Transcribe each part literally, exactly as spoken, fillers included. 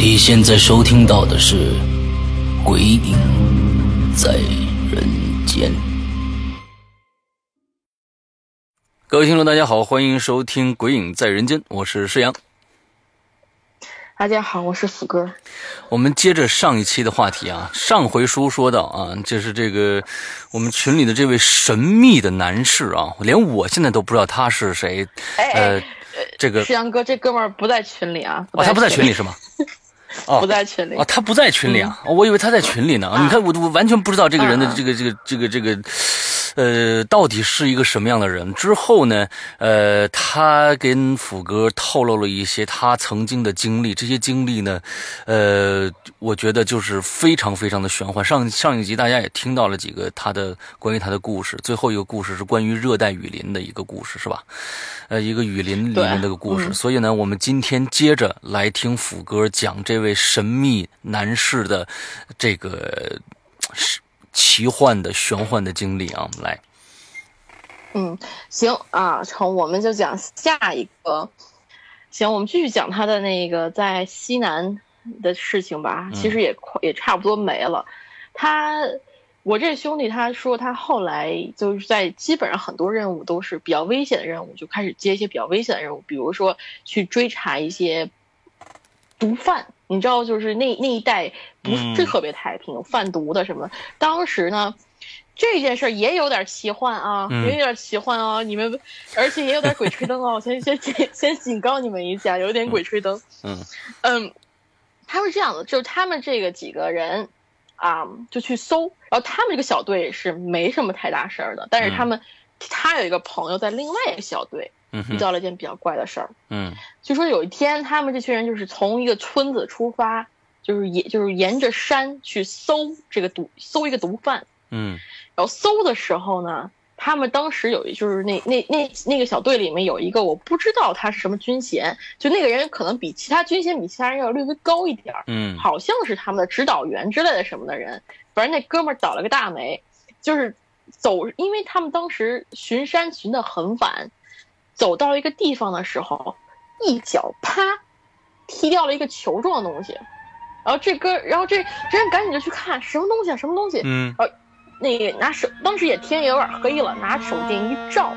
你现在收听到的是《鬼影在人间》。各位听众大家好，欢迎收听《鬼影在人间》，我是施阳。大家好，我是死哥。我们接着上一期的话题啊，上回书说到啊，就是这个我们群里的这位神秘的男士啊，连我现在都不知道他是谁。哎哎呃，这个施阳哥，这哥们儿不在群里啊。哦，他不在群里是吗？哦，不在群里啊、哦哦，他不在群里啊、嗯哦，我以为他在群里呢。啊、你看我，我完全不知道这个人的这个、啊、这个这个这个。这个呃，到底是一个什么样的人？之后呢，呃，他跟斧哥透露了一些他曾经的经历，这些经历呢，呃，我觉得就是非常非常的玄幻。上上一集大家也听到了几个他的关于他的故事，最后一个故事是关于热带雨林的一个故事，是吧？呃，一个雨林里面的一个故事。所以呢，我们今天接着来听斧哥讲这位神秘男士的这个是。奇幻的玄幻的经历啊，我们来嗯行啊成，我们就讲下一个。行，我们继续讲他的那个在西南的事情吧，其实也、嗯、也差不多没了。他我这兄弟他说他后来就是在基本上很多任务都是比较危险的任务，就开始接一些比较危险的任务，比如说去追查一些毒贩，你知道，就是那那一带不是特别太平，贩毒的什么。当时呢，这件事也有点奇幻啊，嗯、也有点奇幻啊、哦。你们，而且也有点鬼吹灯哦。我先先先警告你们一下，有点鬼吹灯。嗯嗯，他们是这样的，就是他们这个几个人啊、嗯，就去搜。然后他们这个小队是没什么太大事儿的，但是他们、嗯、他有一个朋友在另外一个小队。遇到了一件比较怪的事儿，嗯，就说有一天他们这群人就是从一个村子出发，就是也就是沿着山去搜这个毒，搜一个毒贩，嗯，然后搜的时候呢，他们当时有就是那那那那个小队里面有一个我不知道他是什么军衔，就那个人可能比其他军衔比其他人要略微高一点，嗯，好像是他们的指导员之类的什么的人，反正那哥们儿倒了个大霉，就是走，因为他们当时巡山巡得很晚。走到一个地方的时候，一脚啪踢掉了一个球状的东西，然后这哥，然后这这人赶紧就去看什么东西啊，什么东西，嗯，然后那个拿手，当时也天也有点黑了，拿手电一照，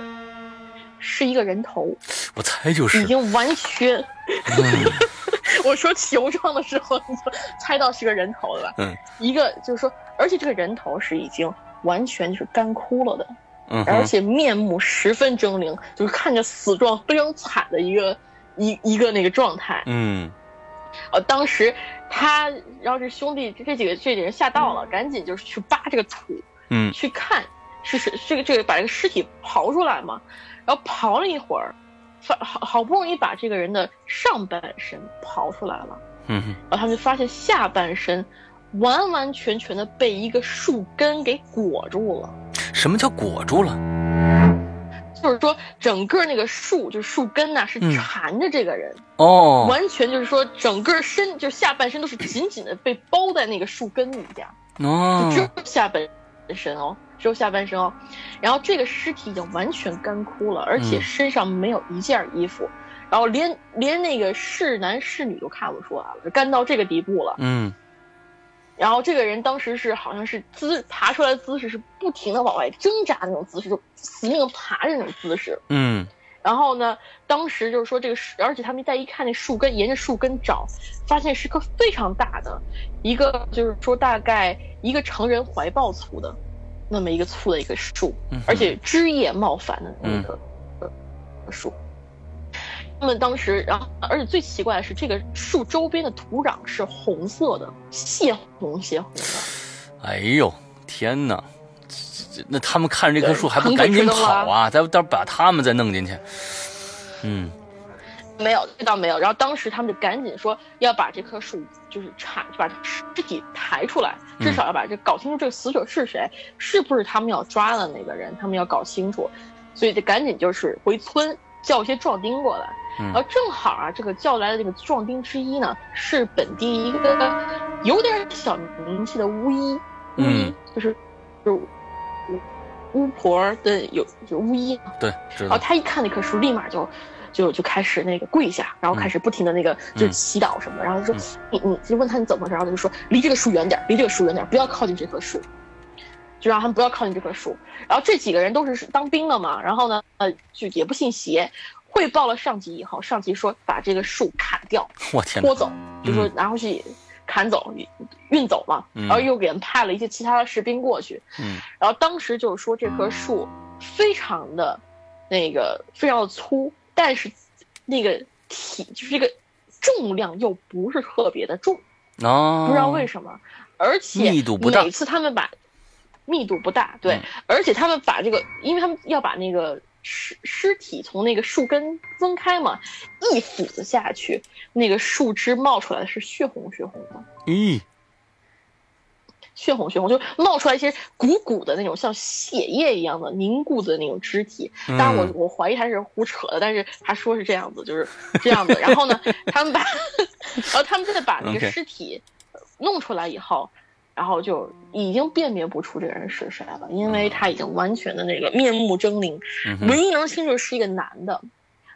是一个人头，我猜就是已经完全，嗯、我说球状的时候，你就猜到是个人头了吧？嗯，一个就是说，而且这个人头是已经完全就是干枯了的。而且面目十分狰狞，就是看着死状非常惨的一个一一个那个状态。嗯，呃，当时他，然后这兄弟这几个这几人吓到了，赶紧就是去扒这个土，嗯，去看是是这个这个把这个尸体刨出来嘛，然后刨了一会儿，好好不容易把这个人的上半身刨出来了，嗯，然后他们就发现下半身完完全全的被一个树根给裹住了。什么叫裹住了？就是说整个那个树就是树根呐、啊、是缠着这个人、嗯、哦，完全就是说整个身就是下半身都是紧紧的被包在那个树根底下哦，就只有下半身哦，只有下半身哦。然后这个尸体已经完全干枯了，而且身上没有一件衣服，嗯、然后连连那个是男是女都看不出来了，干到这个地步了，嗯。然后这个人当时是好像是姿爬出来的姿势是不停的往外挣扎那种姿势，就死命爬着那种姿势。嗯，然后呢，当时就是说这个，而且他们再一看那树根，沿着树根找，发现是个非常大的，一个就是说大概一个成人怀抱粗的，那么一个粗的一个树，而且枝叶冒繁的那个树。嗯他们当时，然后而且最奇怪的是，这个树周边的土壤是红色的，血红血红的。哎呦，天哪！那他们看着这棵树还不赶紧跑啊？再再把他们再弄进去。嗯，没有，这倒没有。然后当时他们就赶紧说要把这棵树就是铲，就把尸体抬出来，至少要把这搞清楚这个死者是谁，是不是他们要抓的那个人，他们要搞清楚。所以就赶紧就是回村叫一些壮丁过来。嗯、而正好啊，这个叫来的这个壮丁之一呢，是本地一个有点小名气的巫医，巫医、嗯、就是就是巫婆的有就巫医，对。然后他一看那棵树，立马就就就开始那个跪下，然后开始不停的那个、嗯、就是祈祷什么。然后就说、嗯、你你就问他你怎么回事，然后他就说离这个树远点，离这个树远点，不要靠近这棵树，就让他们不要靠近这棵树。然后这几个人都是当兵的嘛，然后呢，呃，就也不信邪。汇报了上级以后，上级说把这个树砍掉，我天，拖走，就说拿回去砍走、嗯、运走嘛。然后又给人派了一些其他的士兵过去。嗯，然后当时就是说这棵树非常的那个非常的粗，但是那个体就是这个重量又不是特别的重，哦，不知道为什么，而且密度不大，每次他们把密度不大，对、嗯，而且他们把这个，因为他们要把那个。尸尸体从那个树根分开嘛，一斧子下去，那个树枝冒出来的是血红血红的，咦、嗯，血红血红就冒出来一些鼓鼓的那种像血液一样的凝固的那种肢体。当然我我怀疑他是胡扯的，但是他说是这样子，就是这样子。然后呢，他们把，然后他们再把那个尸体弄出来以后。Okay.然后就已经辨别不出这个人是谁了，因为他已经完全的那个面目狰狞，唯一能清楚是一个男的。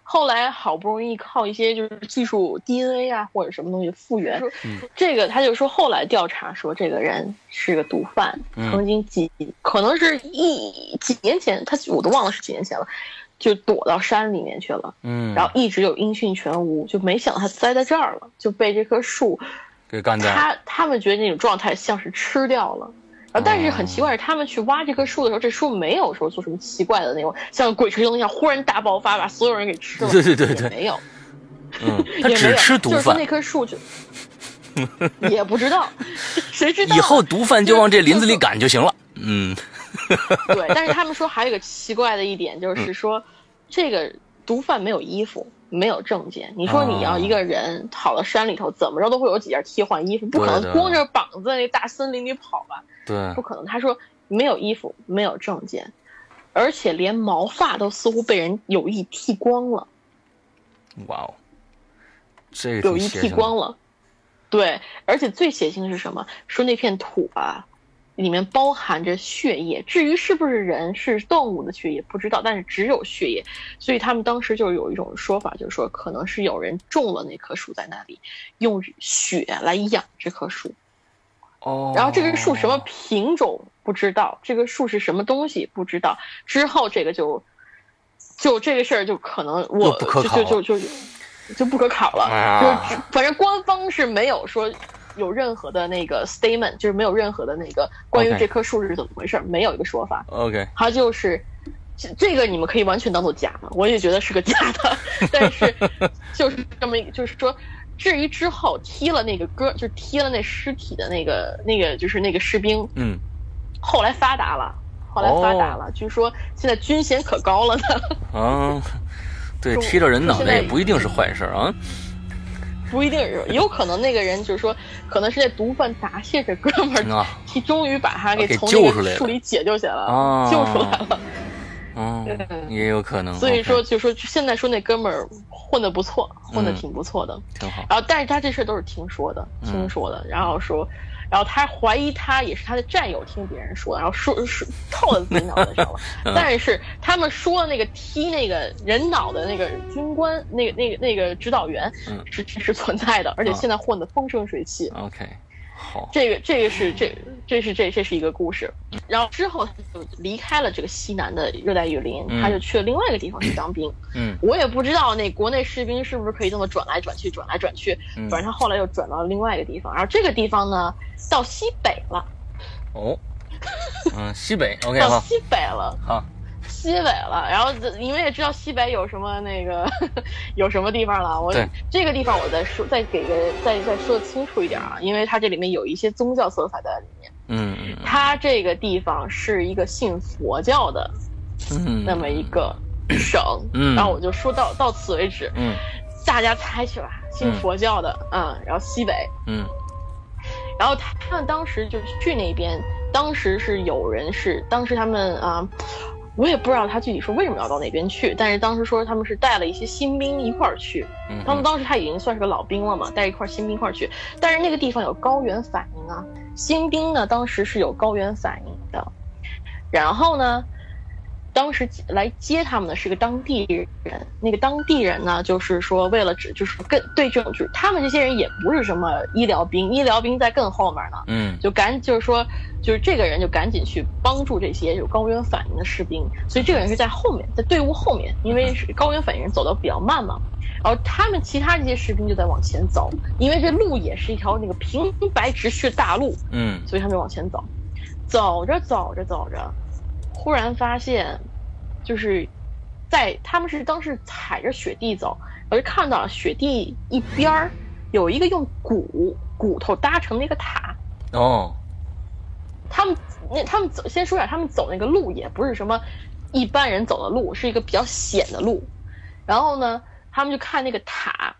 后来好不容易靠一些就是技术 D N A 啊或者什么东西复原，嗯、这个他就说后来调查说这个人是个毒贩，曾经几可能是一几年前，他我都忘了是几年前了，就躲到山里面去了，嗯，然后一直有音讯全无，就没想到他栽在这儿了，就被这棵树。给干掉。他他们觉得那种状态像是吃掉了，然后但是很奇怪是他们去挖这棵树的时候，这树没有说做什么奇怪的那种像鬼吹灯一样忽然大爆发把所有人给吃了，对对对对，没有，嗯，他只吃毒贩，就是说那棵树就也不知道，谁知道以后毒贩就往这林子里赶就行了，嗯，对。但是他们说还有一个奇怪的一点就是说、嗯、这个毒贩没有衣服。没有证件，你说你要一个人跑到山里头，怎么着都会有几件替换衣服，不可能光着膀子在那大森林里跑吧？对，不可能。他说没有衣服，没有证件，而且连毛发都似乎被人有意剃光了。哇哦，这个有意剃光了，对，而且最血腥是什么？说那片土啊，里面包含着血液，至于是不是人是动物的血液不知道，但是只有血液，所以他们当时就有一种说法，就是说可能是有人种了那棵树在那里，用血来养这棵树。哦，然后这个树什么品种不知道，这个树是什么东西不知道，之后这个就就这个事儿就可能我不可考，就就就就不可考了，哎、就反正官方是没有说。有任何的那个 statement， 就是没有任何的那个关于这棵树是怎么回事， okay. 没有一个说法。OK， 它就是这个，你们可以完全当做假的，我也觉得是个假的。但是就是这么，就是说，至于之后踢了那个哥，就是踢了那尸体的那个那个，就是那个士兵，嗯，后来发达了，后来发达了， oh. 据说现在军衔可高了呢。啊、oh. ，对，踢着人脑袋也不一定是坏事啊。不一定是，有可能那个人就是说，可能是那毒贩答谢这哥们儿，他终于把他给从那个树里解救起来了，啊、救出来了。嗯、啊啊，也有可能。所以说， okay. 就说现在说那哥们儿混得不错，混得挺不错的，嗯、挺好。然后，但是他这事都是听说的，听说的。嗯、然后说，然后他怀疑他也是他的战友听别人说，然后说说套了自己脑袋上了。嗯、但是他们说那个踢那个人脑的那个军官，那个那个那个指导员是、嗯、是存在的，而且现在混得风生水起。啊、OK， 好，这个这个是这这是这这是一个故事。然后之后他就离开了这个西南的热带雨林，嗯、他就去了另外一个地方去当兵。嗯，我也不知道那国内士兵是不是可以这么转来转去，转来转去。反正他后来又转到另外一个地方，然后这个地方呢。到西北了，哦，嗯，西北 ，OK， 到西北了，好，西北了，然后你们也知道西北有什么那个有什么地方了。我这个地方我再说，再给个再再说的清楚一点啊，因为它这里面有一些宗教色彩在里面。嗯，它这个地方是一个信佛教的，嗯，那么一个省。嗯，然后我就说到到此为止。嗯，大家猜去吧，信佛教的，嗯，嗯，然后西北，嗯，然后他们当时就去那边，当时是有人是，当时他们啊。呃我也不知道他具体说为什么要到那边去，但是当时说他们是带了一些新兵一块儿去，他们当时他已经算是个老兵了嘛，带一块新兵一块儿去，但是那个地方有高原反应啊，新兵呢当时是有高原反应的，然后呢当时来接他们的是个当地人，那个当地人呢就是说为了只就是更对这种就是他们这些人也不是什么医疗兵，医疗兵在更后面呢，嗯，就赶就是说就是这个人就赶紧去帮助这些有高原反应的士兵，所以这个人是在后面，在队伍后面，因为高原反应人走得比较慢嘛，然后他们其他这些士兵就在往前走，因为这路也是一条那个平白直叙大路，嗯，所以他们就往前走，走着走着走着。忽然发现，就是在他们是当时踩着雪地走，我就看到了雪地一边儿有一个用骨骨头搭成那个塔。哦，他们那他们走，先说一下，他们走那个路也不是什么一般人走的路，是一个比较险的路。然后呢，他们就看那个塔。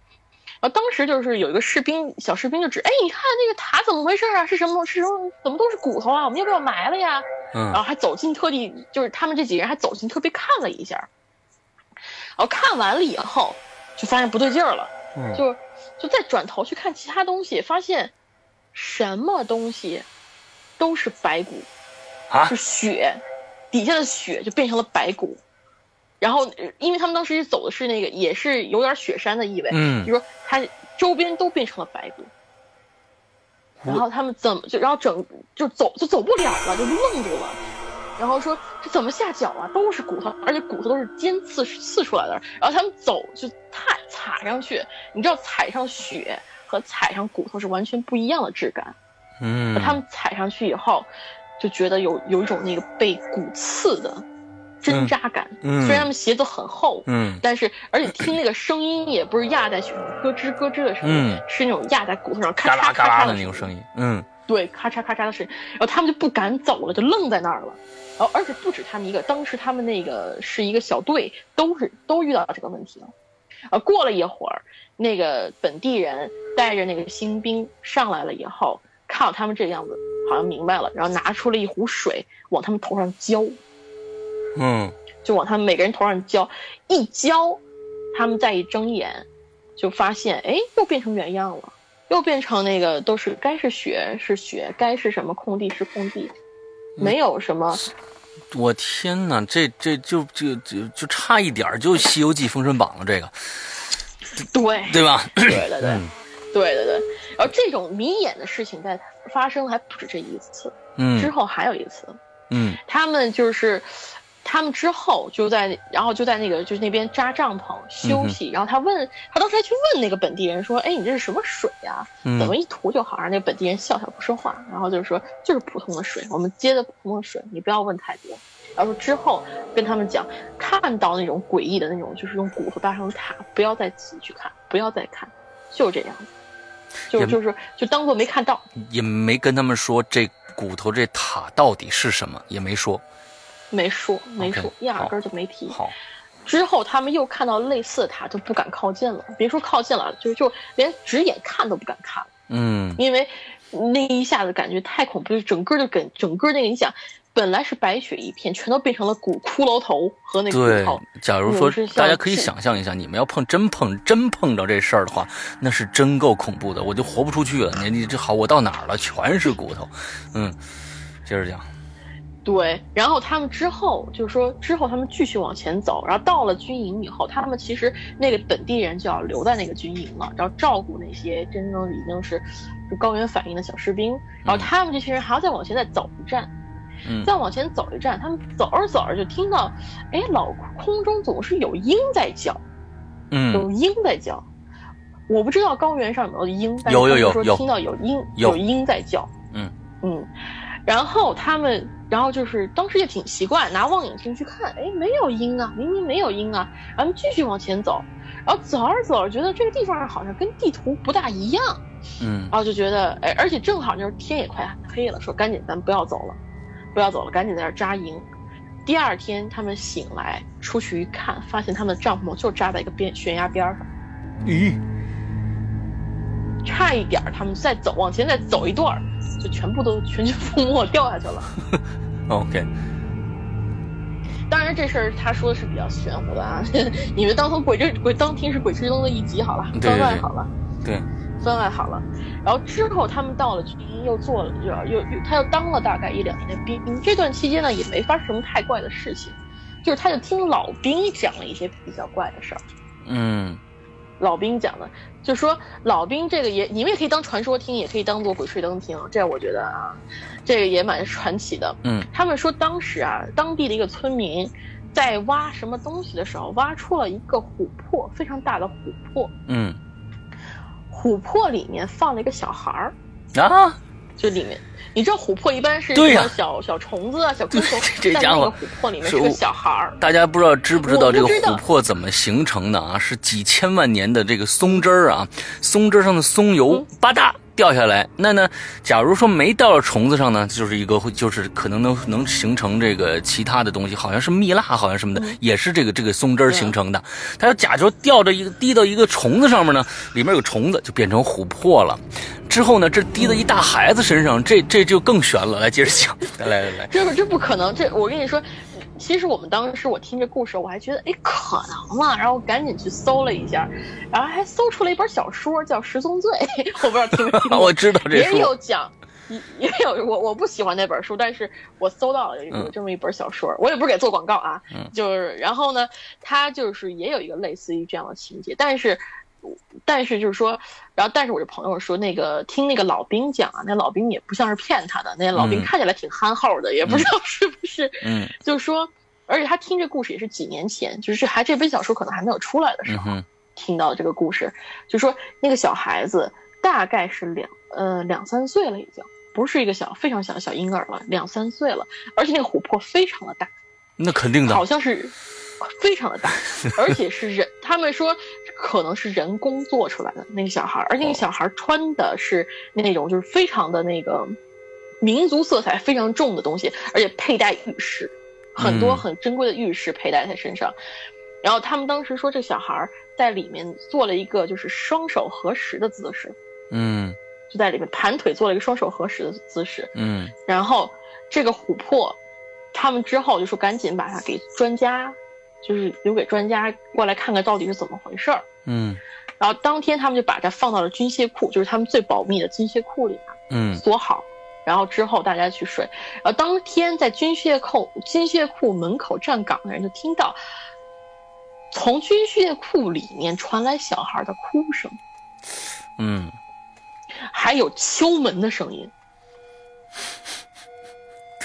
然后当时就是有一个士兵，小士兵就指，哎，你看那个塔怎么回事啊？是什么？是什么？怎么都是骨头啊？我们要不要埋了呀？嗯，然后还走进特地，就是他们这几个人还走进特别看了一下，然后看完了以后就发现不对劲儿了，嗯，就就再转头去看其他东西，发现什么东西都是白骨啊，就雪底下的雪就变成了白骨。然后因为他们当时走的是那个也是有点雪山的意味，嗯，就说它周边都变成了白骨，然后他们怎么就然后整就走就走不了了，就愣住了，然后说这怎么下脚啊，都是骨头，而且骨头都是尖刺刺出来的，然后他们走就踏踩上去，你知道踩上雪和踩上骨头是完全不一样的质感，嗯，他们踩上去以后就觉得有有一种那个被骨刺的挣扎感，嗯，虽然他们鞋子很厚，嗯，但是而且听那个声音也不是压在雪上咯吱咯吱的声音，嗯，是那种压在骨头上咔嚓咔嚓的那种声音，嗯，对，咔嚓咔嚓的声音，然后他们就不敢走了，就愣在那儿了。然后而且不止他们一个，当时他们那个是一个小队，都是都遇到这个问题了。啊，过了一会儿，那个本地人带着那个新兵上来了以后，看到他们这个样子，好像明白了，然后拿出了一壶水往他们头上浇。嗯，就往他们每个人头上浇，一浇，他们再一睁眼，就发现，哎，又变成原样了，又变成那个都是该是雪是雪，该是什么空地是空地，没有什么。嗯，我天哪，这这就就就就差一点就《西游记》《封神榜》了，这个，对对吧？对对对，嗯，对对对。然后这种迷眼的事情在发生还不止这一次，嗯，之后还有一次，嗯，他们就是。他们之后就在，然后就在那个就是那边扎帐篷休息，嗯，然后他问他当时还去问那个本地人说：“哎，你这是什么水呀，啊？怎么一涂就好？”让那个本地人笑笑不说话，然后就是说就是普通的水，我们接的普通的水，你不要问太多。然后说之后跟他们讲，看到那种诡异的那种就是用骨头搭成塔，不要再仔细去看，不要再看，就这样子，就就是就当做没看到，也没跟他们说这骨头这塔到底是什么，也没说。没说没说，okay， 压根就没提。好，之后他们又看到类似的塔，就不敢靠近了。别说靠近了，就就连直眼看都不敢看了。嗯，因为那一下子感觉太恐怖，就整个就跟整个那个，你想，本来是白雪一片，全都变成了骨骷髅头和那个骨头。对，假如说大家可以想象一下，你们要碰真碰真碰着这事儿的话，那是真够恐怖的，我就活不出去了。你你这好，我到哪儿了？全是骨头。嗯，接着讲。对，然后他们之后就是说，之后他们继续往前走，然后到了军营以后，他们其实那个本地人就要留在那个军营了，然后照顾那些真正已经是高原反应的小士兵。然后他们这群人还要再往前再走一站，嗯，再往前走一站，他们走着走着就听到，哎，老空中总是有鹰在叫，嗯，有鹰在叫。我不知道高原上有没有鹰，但是有有有有，听到有鹰，有鹰在叫，嗯嗯。然后他们。然后就是当时也挺奇怪，拿望远镜去看，哎，没有鹰啊，明明没有鹰啊。然后继续往前走，然后走着走着觉得这个地方好像跟地图不大一样，嗯，然后就觉得，哎，而且正好就是天也快黑了，说赶紧咱们不要走了，不要走了，赶紧在这扎营。第二天他们醒来出去一看，发现他们的帐篷就扎在一个边悬崖边上。咦、嗯，差一点他们再走往前再走一段，就全部都全军覆没掉下去了。OK。当然这事儿他说的是比较玄乎的啊，你们当从鬼鬼当听是鬼吹灯的一集好了，番外好了，对，番外好了。然后之后他们到了军营，又做了又又他又当了大概一两年的兵。这段期间呢也没发生什么太怪的事情，就是他就听老兵讲了一些比较怪的事儿。嗯，老兵讲的就说老兵这个也你们也可以当传说听，也可以当做鬼吹灯听，这我觉得啊这个也蛮传奇的。嗯，他们说当时啊当地的一个村民在挖什么东西的时候挖出了一个琥珀，非常大的琥珀。嗯，琥珀里面放了一个小孩儿啊，就里面你知道琥珀一般是什么小、啊、小虫子啊小昆虫，这家伙琥珀里面是个小孩儿。大家不知道知不知道这个琥珀怎么形成的啊？是几千万年的这个松枝儿啊，松枝上的松油吧嗒、嗯、掉下来。那呢，假如说没掉到虫子上呢，就是一个就是可能能能形成这个其他的东西，好像是蜜蜡，好像什么的，嗯、也是这个这个松枝形成的。它要假如掉到一个滴到一个虫子上面呢，里面有虫子就变成琥珀了。之后呢，这滴到一大孩子身上，这这就更悬了。来接着讲，来来来，这这不可能。这我跟你说，其实我们当时我听这故事，我还觉得哎可能嘛，然后赶紧去搜了一下，然后还搜出了一本小说叫《十宗罪》，我不知道听没听过。我知道这书也有讲，也有我我不喜欢那本书，但是我搜到了有这么一本小说，嗯、我也不是给做广告啊，嗯、就是然后呢，它就是也有一个类似于这样的情节，但是。但是就是说，然后但是我这朋友说，那个听那个老兵讲啊，那老兵也不像是骗他的，那老兵看起来挺憨厚的，嗯、也不知道是不是，嗯，就是说，而且他听这故事也是几年前，就是还这本小说可能还没有出来的时候、嗯、听到这个故事，就说那个小孩子大概是两呃两三岁了，已经不是一个小非常小的小婴儿了，两三岁了，而且那个琥珀非常的大，那肯定的，好像是。非常的大，而且是人，他们说可能是人工做出来的那个小孩，而且那个小孩穿的是那种就是非常的那个民族色彩非常重的东西，而且佩戴玉饰，很多很珍贵的玉饰佩戴在身上。嗯、然后他们当时说，这小孩在里面做了一个就是双手合十的姿势，嗯，就在里面盘腿做了一个双手合十的姿势，嗯，然后这个琥珀，他们之后就说赶紧把它给专家。就是留给专家过来看看到底是怎么回事儿。嗯，然后当天他们就把它放到了军械库，就是他们最保密的军械库里面，嗯，锁好，然后之后大家去睡。然后当天在军械库军械库门口站岗的人就听到从军械库里面传来小孩的哭声，嗯，还有敲门的声音。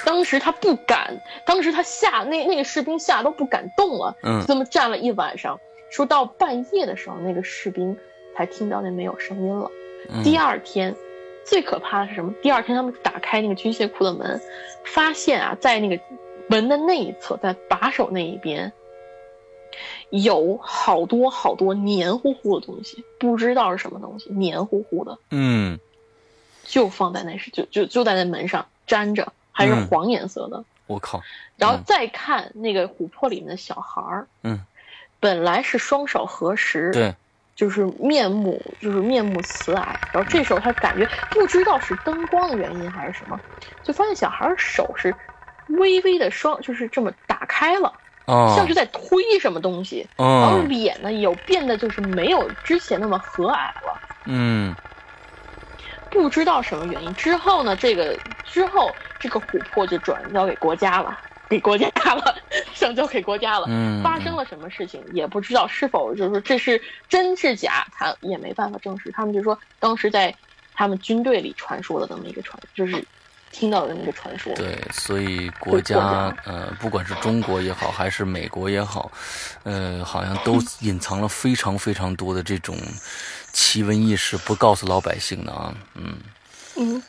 当时他不敢，当时他吓那那个士兵吓都不敢动了，嗯，就这么站了一晚上。说到半夜的时候，那个士兵才听到那没有声音了。嗯、第二天，最可怕的是什么？第二天他们打开那个军械库的门，发现啊，在那个门的那一侧，在把手那一边，有好多好多黏糊糊的东西，不知道是什么东西，黏糊糊的，嗯，就放在那是就就就在那门上粘着。还是黄颜色的，嗯、我靠！嗯、然后再看那个琥珀里面的小孩儿，嗯，本来是双手合十，对，就是面目就是面目慈蔼。然后这时候他感觉不知道是灯光的原因还是什么，就发现小孩手是微微的双，就是这么打开了，哦、像是在推什么东西。哦、然后脸呢有变得就是没有之前那么和蔼了，嗯。不知道什么原因，之后呢？这个之后，这个琥珀就转交给国家了，给国家了，上交给国家了。嗯，发生了什么事情也不知道，是否就是说这是真是假，他也没办法证实。他们就说当时在他们军队里传说的这么一个传，就是听到的那个传说。对，所以国家呃，不管是中国也好，还是美国也好，呃，好像都隐藏了非常非常多的这种。奇闻异事不告诉老百姓的啊，嗯嗯，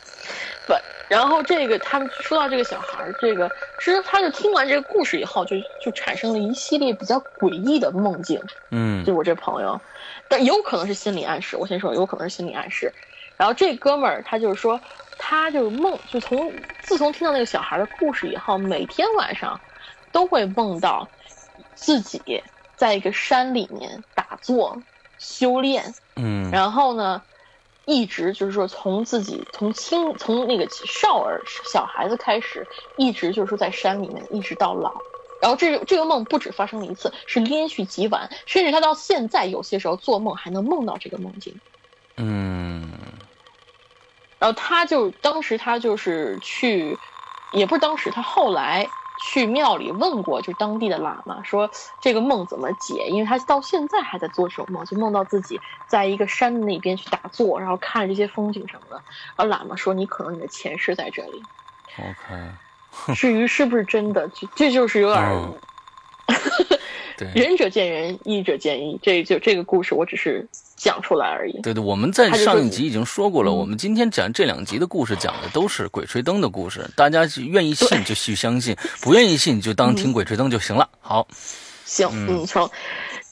对，然后这个他们说到这个小孩，这个其实他就听完这个故事以后就就产生了一系列比较诡异的梦境。嗯，就我这朋友，但有可能是心理暗示，我先说有可能是心理暗示。然后这哥们儿他就是说他就是梦就从自从听到那个小孩的故事以后，每天晚上都会梦到自己在一个山里面打坐修炼。嗯，然后呢一直就是说从自己从青从那个少儿小孩子开始，一直就是说在山里面一直到老。然后这这个梦不止发生了一次，是连续几晚，甚至他到现在有些时候做梦还能梦到这个梦境。嗯，然后他就当时他就是去，也不是当时，他后来去庙里问过，就当地的喇嘛说这个梦怎么解，因为他到现在还在做这种梦，就梦到自己在一个山那边去打坐，然后看这些风景什么的。然后喇嘛说你可能你的前世在这里。OK， 至于是不是真的，就这就是有点、哦、仁者见仁，义者见义。这就这个故事我只是讲出来而已。对对，我们在上一集已经说过了，我们今天讲这两集的故事讲的都是鬼吹灯的故事，大家愿意信就去相信，不愿意信就当听鬼吹灯就行了。好，行，嗯，成。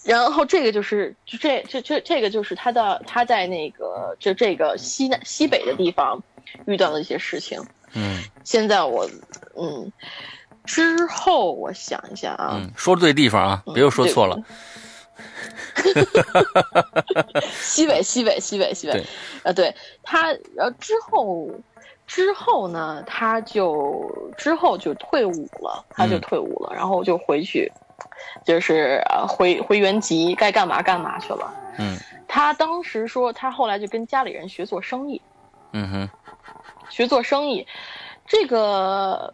然后这个就是就这这这这个就是他的他在那个就这个西南西北的地方遇到的一些事情。嗯，现在我嗯之后我想一下啊，嗯，说对地方啊，别又说错了。嗯，西北西北西北西北，呃，对他，呃，之后之后呢，他就之后就退伍了，他就退伍了，嗯、然后就回去，就是呃回回原籍，该干嘛干嘛去了。嗯，他当时说，他后来就跟家里人学做生意。嗯哼，学做生意，这个。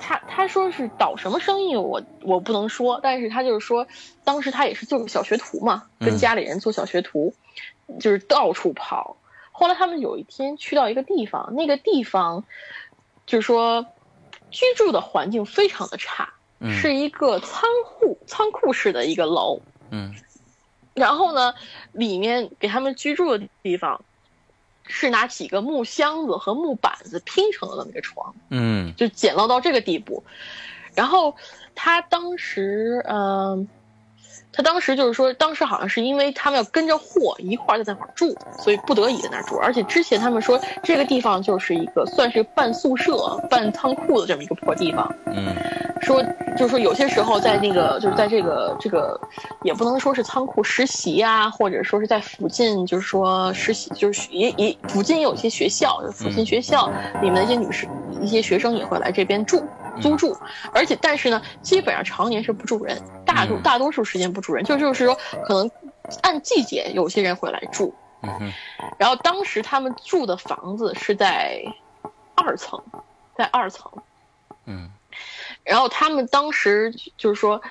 他他说是搞什么生意我我不能说，但是他就是说当时他也是做个小学徒嘛，跟家里人做小学徒、嗯、就是到处跑。后来他们有一天去到一个地方，那个地方就是说居住的环境非常的差、嗯、是一个仓库仓库式的一个楼。嗯，然后呢里面给他们居住的地方是拿几个木箱子和木板子拼成了那个床，嗯，就简陋到这个地步。然后他当时，嗯、呃，他当时就是说，当时好像是因为他们要跟着货一块儿在那块儿住，所以不得已在那儿住。而且之前他们说这个地方就是一个算是半宿舍、半仓库的这么一个破地方，嗯，说就是说有些时候在那个就是在这个这个也不能说是仓库实习啊，或者说是在附近就是说实习，就是也也附近也有一些学校，就是、附近学校里面的一些女士一些学生也会来这边住租住，而且但是呢基本上常年是不住人，大多大多数时间不住人，就就是说可能按季节有些人会来住。然后当时他们住的房子是在二层，在二层，嗯。然后他们当时就是说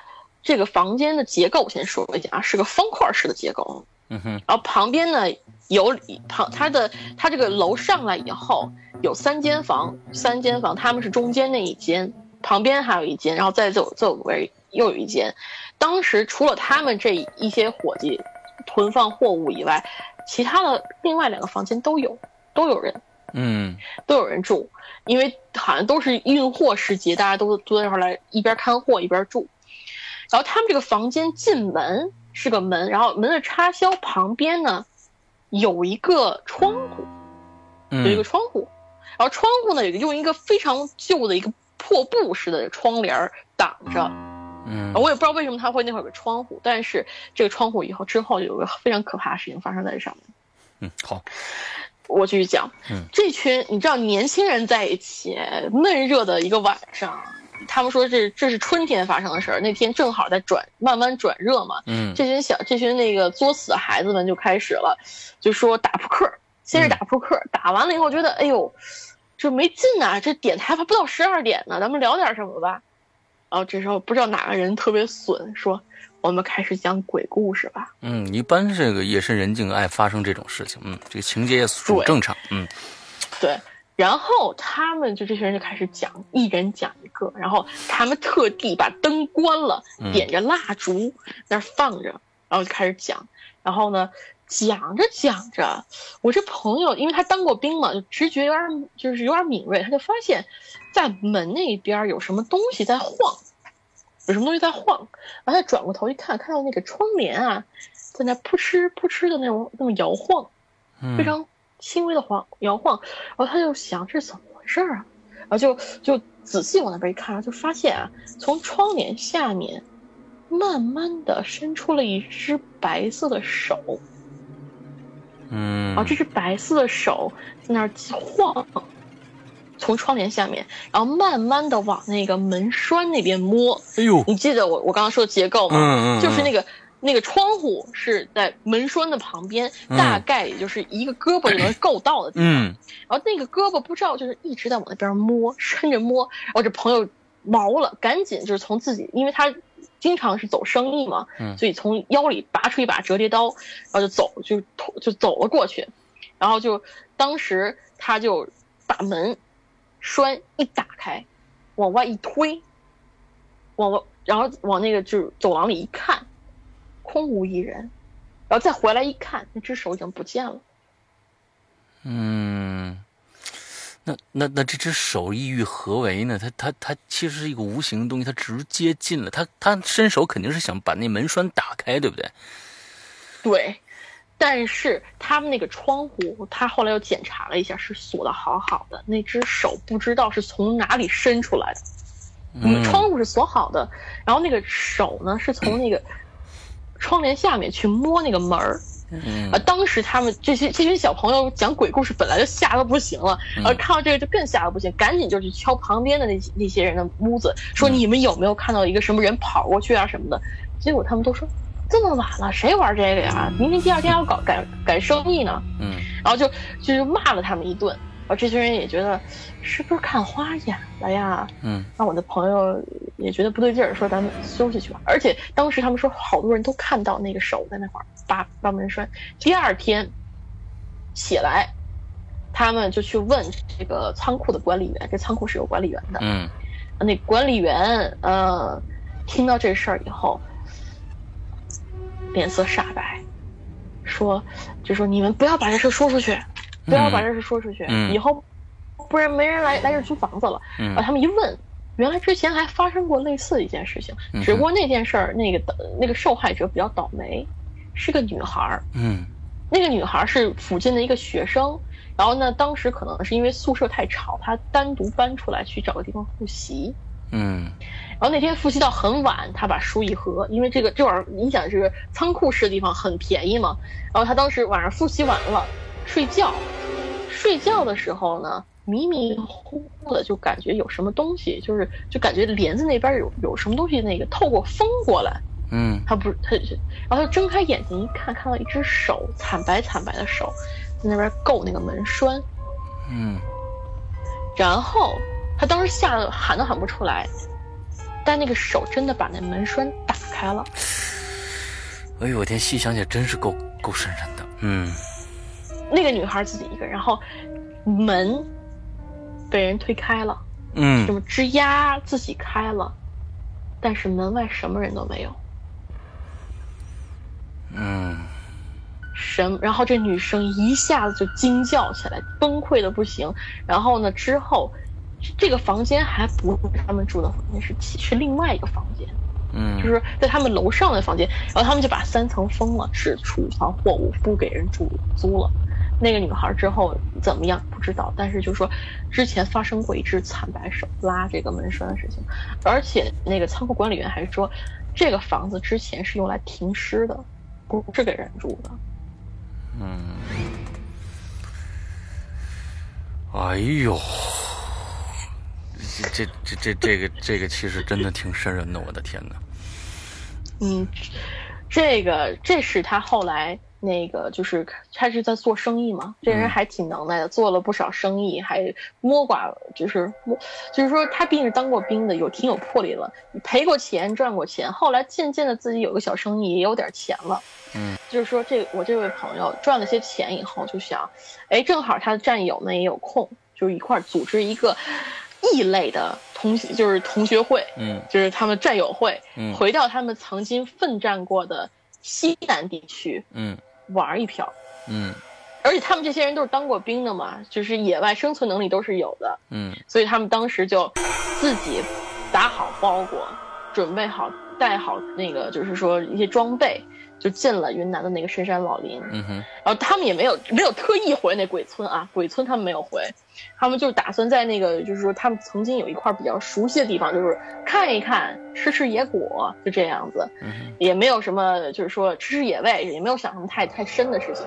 这个房间的结构先说一下啊，是个方块式的结构。嗯哼，然后旁边呢有旁它的它这个楼上来以后有三间房，三间房他们是中间那一间，旁边还有一间，然后再走走位又有一间。当时除了他们这一些伙计囤放货物以外，其他的另外两个房间都有都有人。嗯，都有人住，因为好像都是运货时节，大家都都在那块来一边看货一边住。然后他们这个房间进门是个门，然后门的插销旁边呢有一个窗户，有一个窗户，然后窗户呢用一个非常旧的一个破布式的窗帘挡着。嗯，我也不知道为什么他会那会有个窗户，但是这个窗户以后之后就有个非常可怕的事情发生在这上面。嗯，好。我继续讲，这群你知道年轻人在一起闷热的一个晚上，他们说这这是春天发生的事儿，那天正好在转慢慢转热嘛，嗯，这群小这群那个作死的孩子们就开始了，就说打扑克，先是打扑克，嗯、打完了以后觉得哎呦，这没劲啊，这点还不到十二点呢，咱们聊点什么吧。然后这时候不知道哪个人特别损，说我们开始讲鬼故事吧。嗯，一般这个夜深人静爱发生这种事情，嗯，这个情节也属正常，嗯，对。然后他们就这些人就开始讲，一人讲一个，然后他们特地把灯关了，点着蜡烛那儿放着，然后就开始讲。然后呢讲着讲着，我这朋友因为他当过兵嘛，直觉有点就是有点敏锐，他就发现在门那边有什么东西在晃，有什么东西在晃，然后他转过头一看，看到那个窗帘啊在那扑哧扑哧的那种那种摇晃，非常轻微的晃摇晃，然后他就想这是怎么回事啊，然后就就仔细往那边一看，就发现啊从窗帘下面慢慢的伸出了一只白色的手，嗯，然后这只白色的手在那儿晃，从窗帘下面，然后慢慢的往那个门栓那边摸。哎呦，你记得我我刚刚说的结构吗？嗯嗯嗯，就是那个那个窗户是在门栓的旁边，嗯，大概也就是一个胳膊就能够到的地方。嗯，然后那个胳膊不知道就是一直在往那边摸，伸着摸，然后这朋友毛了，赶紧就是从自己，因为他经常是走生意嘛，嗯，所以从腰里拔出一把折叠刀，然后就走就就走了过去，然后就当时他就把门栓一打开，往外一推，往外然后往那个就是走廊里一看，空无一人，然后再回来一看，那只手已经不见了。嗯，那那那这只手意欲何为呢？它它它其实是一个无形的东西，它直接进了，它它伸手肯定是想把那门栓打开，对不对？对，但是他们那个窗户，他后来又检查了一下，是锁得好好的，那只手不知道是从哪里伸出来的。嗯，窗户是锁好的，然后那个手呢是从那个窗帘下面去摸那个门儿。嗯，啊，当时他们这些这群小朋友讲鬼故事本来就吓得不行了，而，嗯，看到这个就更吓得不行，赶紧就去敲旁边的那那些人的屋子，说你们有没有看到一个什么人跑过去啊什么的？结果他们都说这么晚了，谁玩这个呀？明天第二天要搞赶赶生意呢。嗯，然后就就骂了他们一顿，然后这群人也觉得是不是看花眼了呀？嗯，那我的朋友也觉得不对劲儿，说咱们休息去吧。而且当时他们说好多人都看到那个手在那块儿扒扒门栓。第二天起来，他们就去问这个仓库的管理员，这仓库是有管理员的。嗯，那管理员呃听到这事儿以后，脸色煞白，说就说你们不要把这事说出去。不要把这事说出去，嗯，以后不然没人来来这租房子了。嗯，啊，他们一问，原来之前还发生过类似一件事情，嗯，只不过那件事儿那个那个受害者比较倒霉，是个女孩。嗯，那个女孩是附近的一个学生，然后呢，当时可能是因为宿舍太吵，她单独搬出来去找个地方复习。嗯，然后那天复习到很晚，他把书一合，因为这个这玩意儿，你想这个仓库式的地方很便宜嘛，然后他当时晚上复习完了。睡觉睡觉的时候呢，迷迷糊糊的就感觉有什么东西，就是就感觉帘子那边有有什么东西那个透过风过来。嗯，他不他然后他睁开眼睛一看，看到一只手，惨白惨白的手在那边够那个门栓。嗯，然后他当时吓得喊都喊不出来，但那个手真的把那门栓打开了。哎呦我天，细想起来真是够够深深的。嗯，那个女孩自己一个人，然后门被人推开了，嗯，什么吱呀自己开了，但是门外什么人都没有。嗯，什么？然后这女生一下子就惊叫起来，崩溃的不行。然后呢，之后这个房间还不是他们住的房间，是是另外一个房间。嗯，就是在他们楼上的房间，然后他们就把三层封了，只储藏货物，不给人住租了。那个女孩之后怎么样不知道，但是就说之前发生过一只惨白手拉这个门栓的事情，而且那个仓库管理员还说，这个房子之前是用来停尸的，不是给人住的。嗯，哎呦。这这这这个这个其实真的挺瘆人的，我的天哪！嗯，这个这是他后来那个就是他是在做生意嘛，这人还挺能耐的，做了不少生意，还摸寡就是摸，就是说他毕竟是当过兵的，有挺有魄力了，赔过钱赚过钱，后来渐渐的自己有个小生意，也有点钱了。嗯，就是说这我这位朋友赚了些钱以后，就想，哎，正好他的战友呢也有空，就一块组织一个。异类的同学就是同学会，嗯，就是他们战友会，嗯，回到他们曾经奋战过的西南地区，嗯，玩一票。嗯，而且他们这些人都是当过兵的嘛，就是野外生存能力都是有的。嗯，所以他们当时就自己打好包裹，准备好带好那个就是说一些装备，就进了云南的那个深山老林。嗯哼，然后他们也没有没有特意回那鬼村啊，鬼村他们没有回，他们就打算在那个就是说他们曾经有一块比较熟悉的地方，就是看一看，吃吃野果，就这样子。嗯，也没有什么就是说吃吃野味，也没有想什么太太深的事情。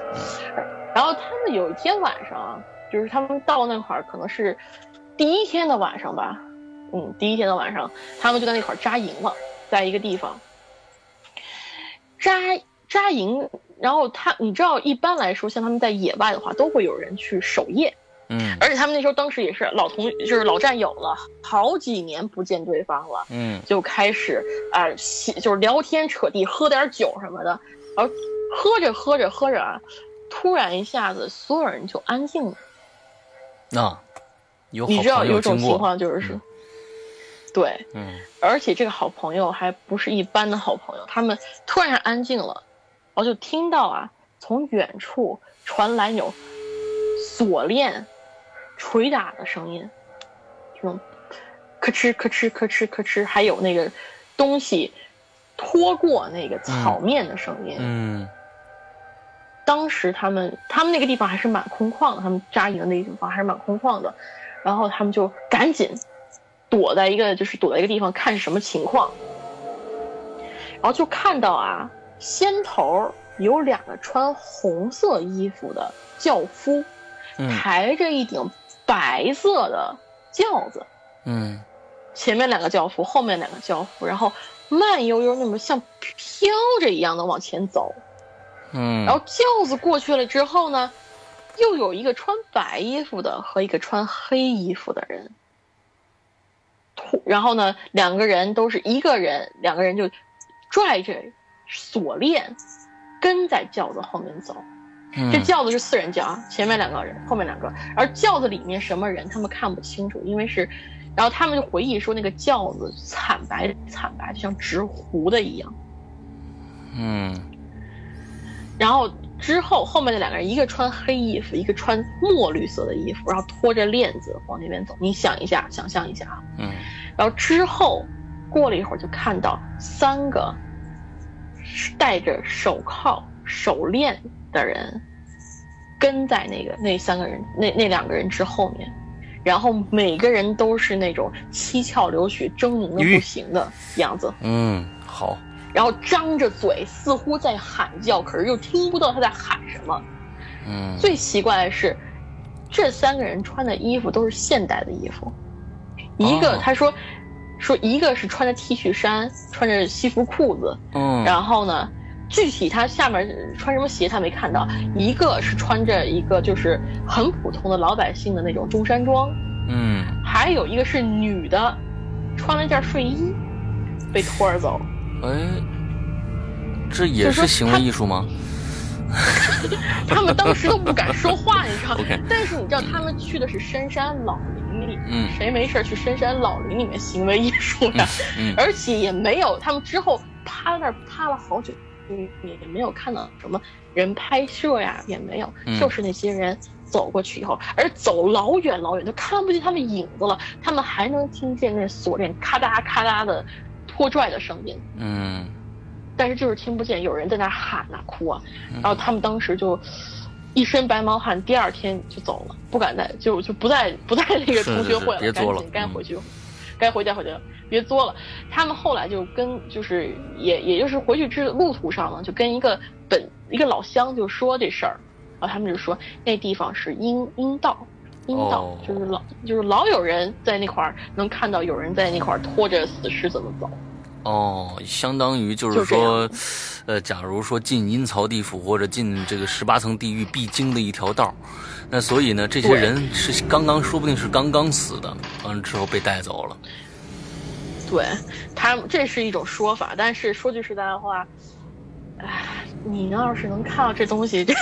然后他们有一天晚上，就是他们到那块儿，可能是第一天的晚上吧，嗯，第一天的晚上，他们就在那块儿扎营了，在一个地方。扎扎营，然后他，你知道，一般来说，像他们在野外的话，都会有人去守夜，嗯，而且他们那时候当时也是老同，就是老战友了，好几年不见对方了，嗯，就开始啊、呃，就是聊天扯地，喝点酒什么的，然后喝着喝着喝着啊，突然一下子，所有人就安静了。那、啊，有好朋友经过，你知道有一种情况就是说。嗯对，嗯，而且这个好朋友还不是一般的好朋友，他们突然安静了，我就听到啊，从远处传来有锁链捶打的声音，这种咔哧咔哧咔哧咔哧，还有那个东西拖过那个草面的声音。嗯，嗯当时他们他们那个地方还是蛮空旷的，他们扎营的那个地方还是蛮空旷的，然后他们就赶紧。躲在一个就是躲在一个地方看什么情况，然后就看到啊，先头有两个穿红色衣服的轿夫，抬着一顶白色的轿子，嗯，前面两个轿夫，后面两个轿夫，然后慢悠悠那么像飘着一样的往前走，嗯，然后轿子过去了之后呢，又有一个穿白衣服的和一个穿黑衣服的人。然后呢，两个人都是一个人，两个人就拽着锁链，跟在轿子后面走。嗯、这轿子是四人轿啊，前面两个人，后面两个。而轿子里面什么人他们看不清楚，因为是，然后他们就回忆说那个轿子惨白惨白，就像纸糊的一样。嗯。然后之后后面那两个人，一个穿黑衣服，一个穿墨绿色的衣服，然后拖着链子往那边走。你想一下，想象一下啊。嗯。然后之后过了一会儿，就看到三个戴着手铐手链的人跟在那个那三个人那那两个人之后面，然后每个人都是那种七窍流血狰狞的不行的样子。嗯，好。然后张着嘴似乎在喊叫，可是又听不到他在喊什么。嗯，最奇怪的是这三个人穿的衣服都是现代的衣服。一个、哦、他说说一个是穿着 T 恤衫，穿着西服裤子，嗯，然后呢具体他下面穿什么鞋他没看到，一个是穿着一个就是很普通的老百姓的那种中山装，嗯，还有一个是女的穿了一件睡衣被拖着走。哎，这也是行为艺术吗？他们当时都不敢说话，你知道？ Okay. 但是你知道他们去的是深山老林里，嗯，谁没事去深山老林里面行为艺术呀、啊嗯嗯？而且也没有，他们之后趴在那儿趴了好久，嗯，也没有看到什么人拍摄呀，也没有，嗯、就是那些人走过去以后，而走老远老远都看不见他们影子了，他们还能听见那锁链咔嗒咔嗒的拖拽的声音。嗯。但是就是听不见有人在那喊啊哭啊，然后他们当时就一身白毛汗，第二天就走了，不敢再就就不再不再那个同学会了，是是是，别作了，赶紧该回去、嗯，该回家回家，别作了。他们后来就跟就是也也就是回去之路途上呢，就跟一个本一个老乡就说这事儿，然后他们就说那地方是阴阴道。阴道、oh. 就是老就是老有人在那块儿能看到有人在那块儿拖着死尸怎么走。哦，相当于就是说，呃，假如说进阴曹地府或者进这个十八层地狱必经的一条道，那所以呢，这些人是刚刚说不定是刚刚死的，完之后被带走了。对，他这是一种说法，但是说句实在的话，哎，你要是能看到这东西，这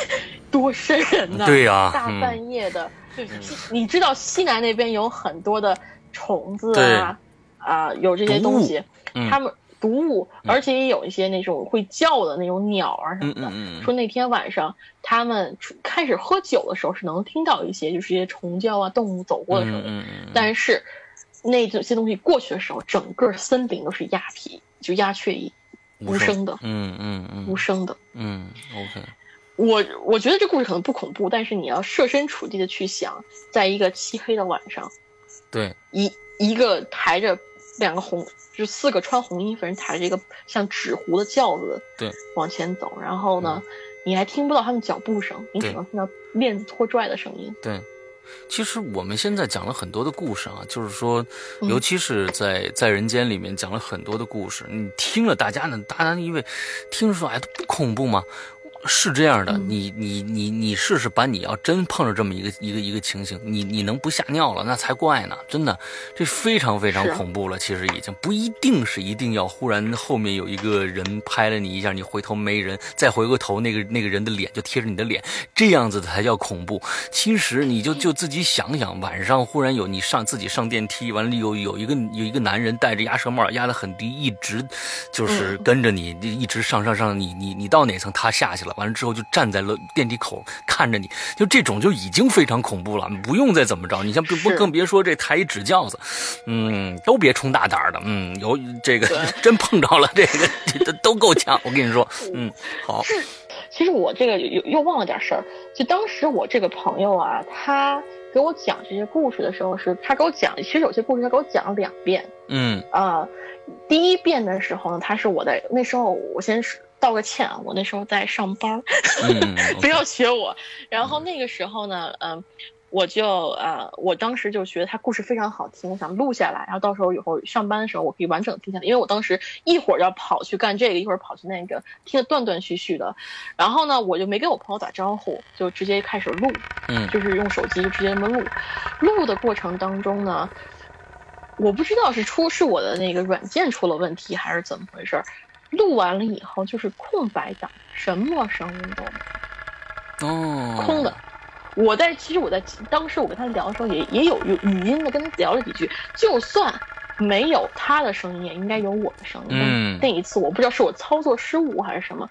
多瘆人呐！对呀、啊，大半夜的，嗯、你知道西南那边有很多的虫子啊。啊、呃，有这些东西，嗯、他们毒物，而且也有一些那种会叫的那种鸟啊什么的。嗯嗯嗯、说那天晚上他们开始喝酒的时候是能听到一些就是一些虫叫啊动物走过的声音、嗯嗯，但是那些东西过去的时候，整个森林都是鸦皮，就鸦雀一无声的，嗯嗯嗯，无声的，嗯 ，OK。我我觉得这故事可能不恐怖，但是你要设身处地的去想，在一个漆黑的晚上，对，一一个抬着两个红，就四个穿红衣服人抬着一个像纸糊的轿子，对，往前走，然后呢、嗯，你还听不到他们脚步声，你只能听到链拖拽的声音。对，其实我们现在讲了很多的故事啊，就是说，尤其是在、嗯、在人间里面讲了很多的故事，你听了大家呢，大家因为听着说哎不恐怖吗？是这样的，你你你你试试，把你要真碰着这么一个一个一个情形，你你能不吓尿了那才怪呢！真的，这非常非常恐怖了。其实已经不一定是一定要忽然后面有一个人拍了你一下，你回头没人，再回过头那个那个人的脸就贴着你的脸，这样子才叫恐怖。其实你就就自己想想，晚上忽然有你上自己上电梯，完了有有一个有一个男人戴着鸭舌帽，压得很低，一直就是跟着你，嗯、一直上上上，你你你到哪层他下去了。完了之后就站在了电梯口看着你，就这种就已经非常恐怖了，不用再怎么着，你像不不更别说这抬一纸轿子，嗯，都别冲大胆的，嗯，有这个真碰着了这个这都够呛，我跟你说，嗯，好。其实我这个又又忘了点事儿，就当时我这个朋友啊，他给我讲这些故事的时候是，他给我讲，其实有些故事他给我讲了两遍，嗯啊、呃，第一遍的时候呢，他是我在那时候我先是。道个歉啊，我那时候在上班，嗯、不要学我。然后那个时候呢，嗯、呃，我就呃，我当时就觉得他故事非常好听，想录下来，然后到时候以后上班的时候我可以完整听下来。因为我当时一会儿要跑去干这个，一会儿跑去那个，听得断断续续的。然后呢，我就没跟我朋友打招呼，就直接开始录，嗯，就是用手机就直接那么录。录的过程当中呢，我不知道是出是我的那个软件出了问题还是怎么回事。录完了以后就是空白档，什么声音都没有，哦，空的。我在其实我在当时我跟他聊的时候也也有语音的跟他聊了几句，就算没有他的声音也应该有我的声音。嗯，那一次我不知道是我操作失误还是什么，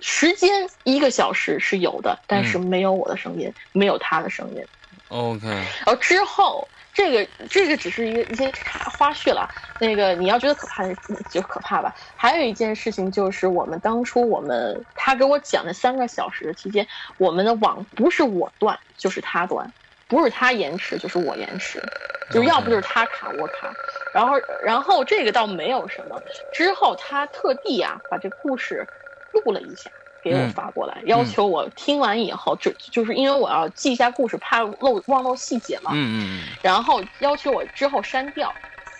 时间一个小时是有的，但是没有我的声音，嗯，没有他的声音。OK， 然后之后。这个这个只是一个一些花絮了，那个你要觉得可怕就可怕吧。还有一件事情就是，我们当初我们他给我讲的三个小时的期间，我们的网不是我断就是他断，不是他延迟就是我延迟，就要不就是他卡我卡。然后然后这个倒没有什么。之后他特地啊把这故事录了一下。给我发过来，要求我听完以后，就就是因为我要记一下故事，怕漏忘漏细节嘛。嗯嗯。然后要求我之后删掉，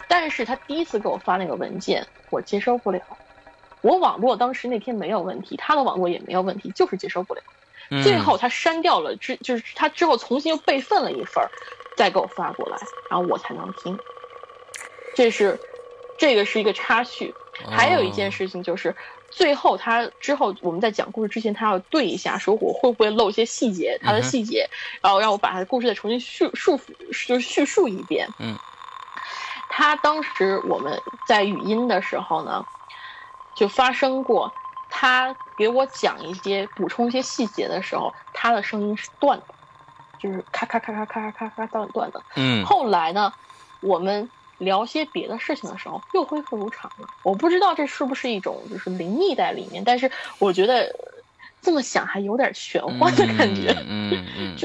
但是他第一次给我发那个文件，我接收不了。我网络当时那天没有问题，他的网络也没有问题，就是接收不了。最后他删掉了之，就是他之后重新又备份了一份，再给我发过来，然后我才能听。这是，这个是一个插曲。还有一件事情就是。最后他之后我们在讲故事之前他要对一下说我会不会漏一些细节他的细节、嗯、然后让我把他的故事再重新叙述就是叙述一遍。嗯，他当时我们在语音的时候呢就发生过他给我讲一些补充一些细节的时候他的声音是断的，就是咔咔咔咔咔咔咔断断的。嗯，后来呢我们聊些别的事情的时候又恢复如常了。我不知道这是不是一种就是灵异在里面，但是我觉得这么想还有点玄幻的感觉。嗯嗯嗯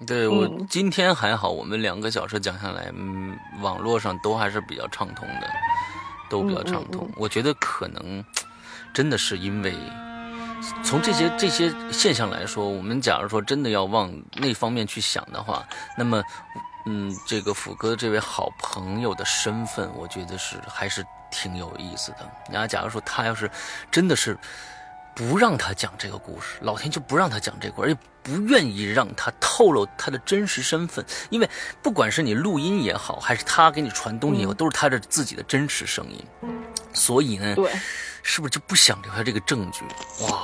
嗯对，我今天还好，我们两个小时讲下来，嗯，网络上都还是比较畅通的，都比较畅通。嗯嗯嗯，我觉得可能真的是因为从这些这些现象来说，我们假如说真的要往那方面去想的话，那么嗯，这个福哥这位好朋友的身份，我觉得是还是挺有意思的。然后，假如说他要是真的是不让他讲这个故事，老天就不让他讲这个故事，而且不愿意让他透露他的真实身份，因为不管是你录音也好，还是他给你传东西也好，都是他的自己的真实声音。所以呢，对，是不是就不想留下这个证据？哇，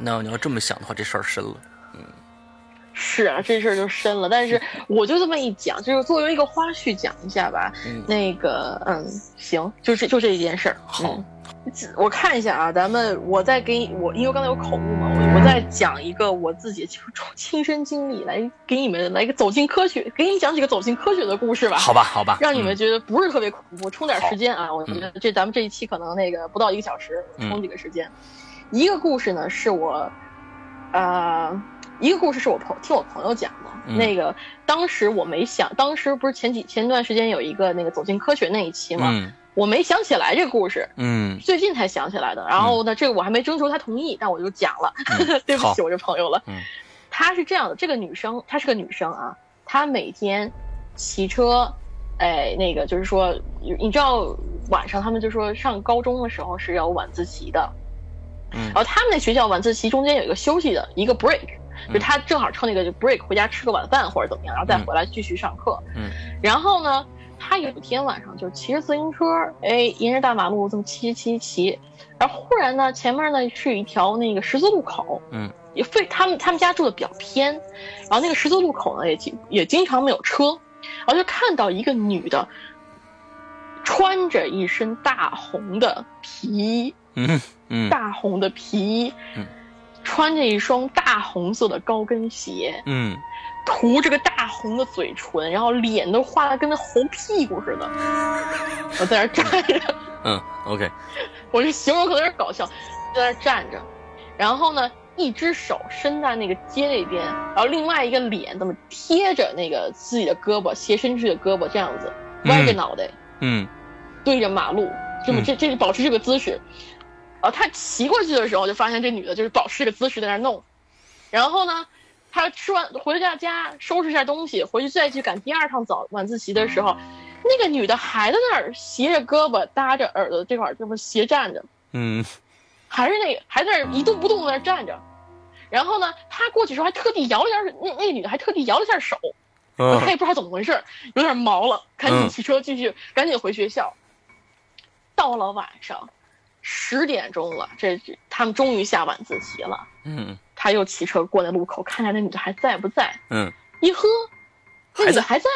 那你要这么想的话，这事儿深了。是啊，这事儿就深了。但是我就这么一讲，就是作为一个花絮讲一下吧。嗯、那个，嗯，行，就这就这一件事儿。好、嗯，我看一下啊，咱们我再给你，我因为刚才有口误嘛，我我再讲一个我自己亲身经历，来给你们来一个走进科学，给你讲几个走进科学的故事吧。好吧，好吧，让你们觉得不是特别恐怖，嗯、充点时间啊。我觉得这咱们这一期可能那个不到一个小时，我充几个时间。嗯、一个故事呢是我，呃。一个故事是我朋听我朋友讲的、嗯、那个当时我没想当时不是前几前段时间有一个那个走进科学那一期嘛、嗯、我没想起来这个故事，嗯，最近才想起来的。然后呢、嗯、这个我还没征求他同意，但我就讲了、嗯、对不起我这朋友了。嗯，她是这样的，这个女生她是个女生啊，她每天骑车，哎，那个就是说你知道晚上他们就说上高中的时候是要晚自习的，嗯，然后他们那学校晚自习中间有一个休息的一个 break，就他正好趁那个就 break 回家吃个晚饭或者怎么样，然后再回来继续上课。嗯，然后呢，他有一天晚上就骑着自行车，哎，沿着大马路这么骑骑骑，然后忽然呢，前面呢是一条那个十字路口，嗯，也非他们他们家住的比较偏，然后那个十字路口呢也也经常没有车，然后就看到一个女的，穿着一身大红的皮衣，嗯嗯，大红的皮衣，嗯。穿着一双大红色的高跟鞋，嗯，涂着个大红的嘴唇，然后脸都画得跟那红屁股似的。我在那站着，嗯 ，OK， 我这形容可能有点搞笑，在那站着，然后呢，一只手伸在那个街那边，然后另外一个脸这么贴着那个自己的胳膊，斜伸出去的胳膊这样子，歪着脑袋，嗯，对着马路，这么这这是保持这个姿势。啊，他骑过去的时候就发现这女的就是保持这个姿势在那弄，然后呢，他吃完回到家收拾一下东西，回去再去赶第二趟早晚自习的时候，那个女的还在那儿斜着胳膊搭着耳朵这块这么斜站着，嗯，还是那个还在那儿一动不动在那站着，然后呢，他过去的时候还特地摇了一下，那那个女的还特地摇了一下手，哦、他也不知道怎么回事，有点毛了，赶紧骑车继续、嗯、赶紧回学校，到了晚上。十点钟了，这他们终于下晚自习了。嗯，他又骑车过那路口，看看那女的还在不在。嗯，一喝，那女的还在，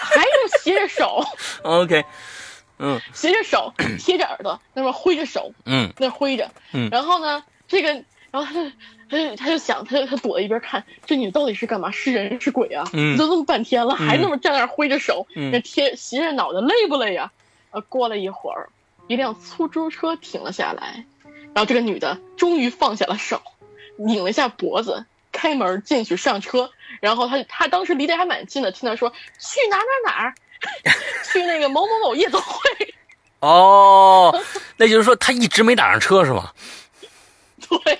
还是斜着手。OK， 嗯，斜着手贴着耳朵，那边挥着手，嗯，那挥着，嗯。然后呢，这个，然后他就他就他就想，他就他躲在一边看，这女的到底是干嘛？是人是鬼啊？嗯，都这么半天了，还那么站那儿挥着手，嗯，那贴斜着脑袋，累不累呀、啊？呃，过了一会儿。一辆出租车停了下来，然后这个女的终于放下了手，拧了一下脖子，开门进去上车。然后她她当时离得还蛮近的，听她说去哪哪哪儿，去那个某某某夜总会。哦，那就是说她一直没打上车是吧？对，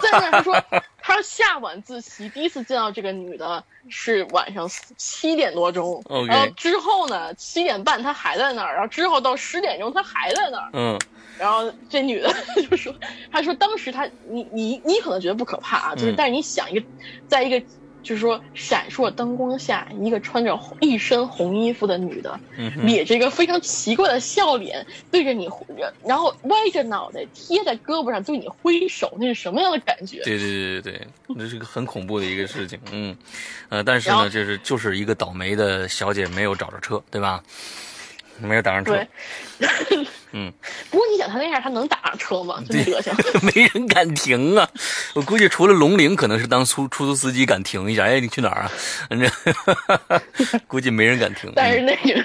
在那她说她下晚自习第一次见到这个女的是晚上七点多钟， okay. 然后之后呢，七点半她还在那儿，然后之后到十点钟她还在那儿，嗯，然后这女的就说，她说当时她你你你可能觉得不可怕啊，就是、嗯、但是你想一个，在一个就是说闪烁灯光下，一个穿着一身红衣服的女的，嗯，咧着一个非常奇怪的笑脸对着你，然后歪着脑袋贴在胳膊上对你挥手，那是什么样的感觉？对对对对对，这是个很恐怖的一个事情。嗯，呃，但是呢，就是就是一个倒霉的小姐没有找着车，对吧？没有打上车。对，嗯，不过你想他那样，他能打上车吗？这德行，没人敢停啊！我估计除了龙陵，可能是当出出租司机敢停一下。哎，你去哪儿啊？估计没人敢停。但是那个，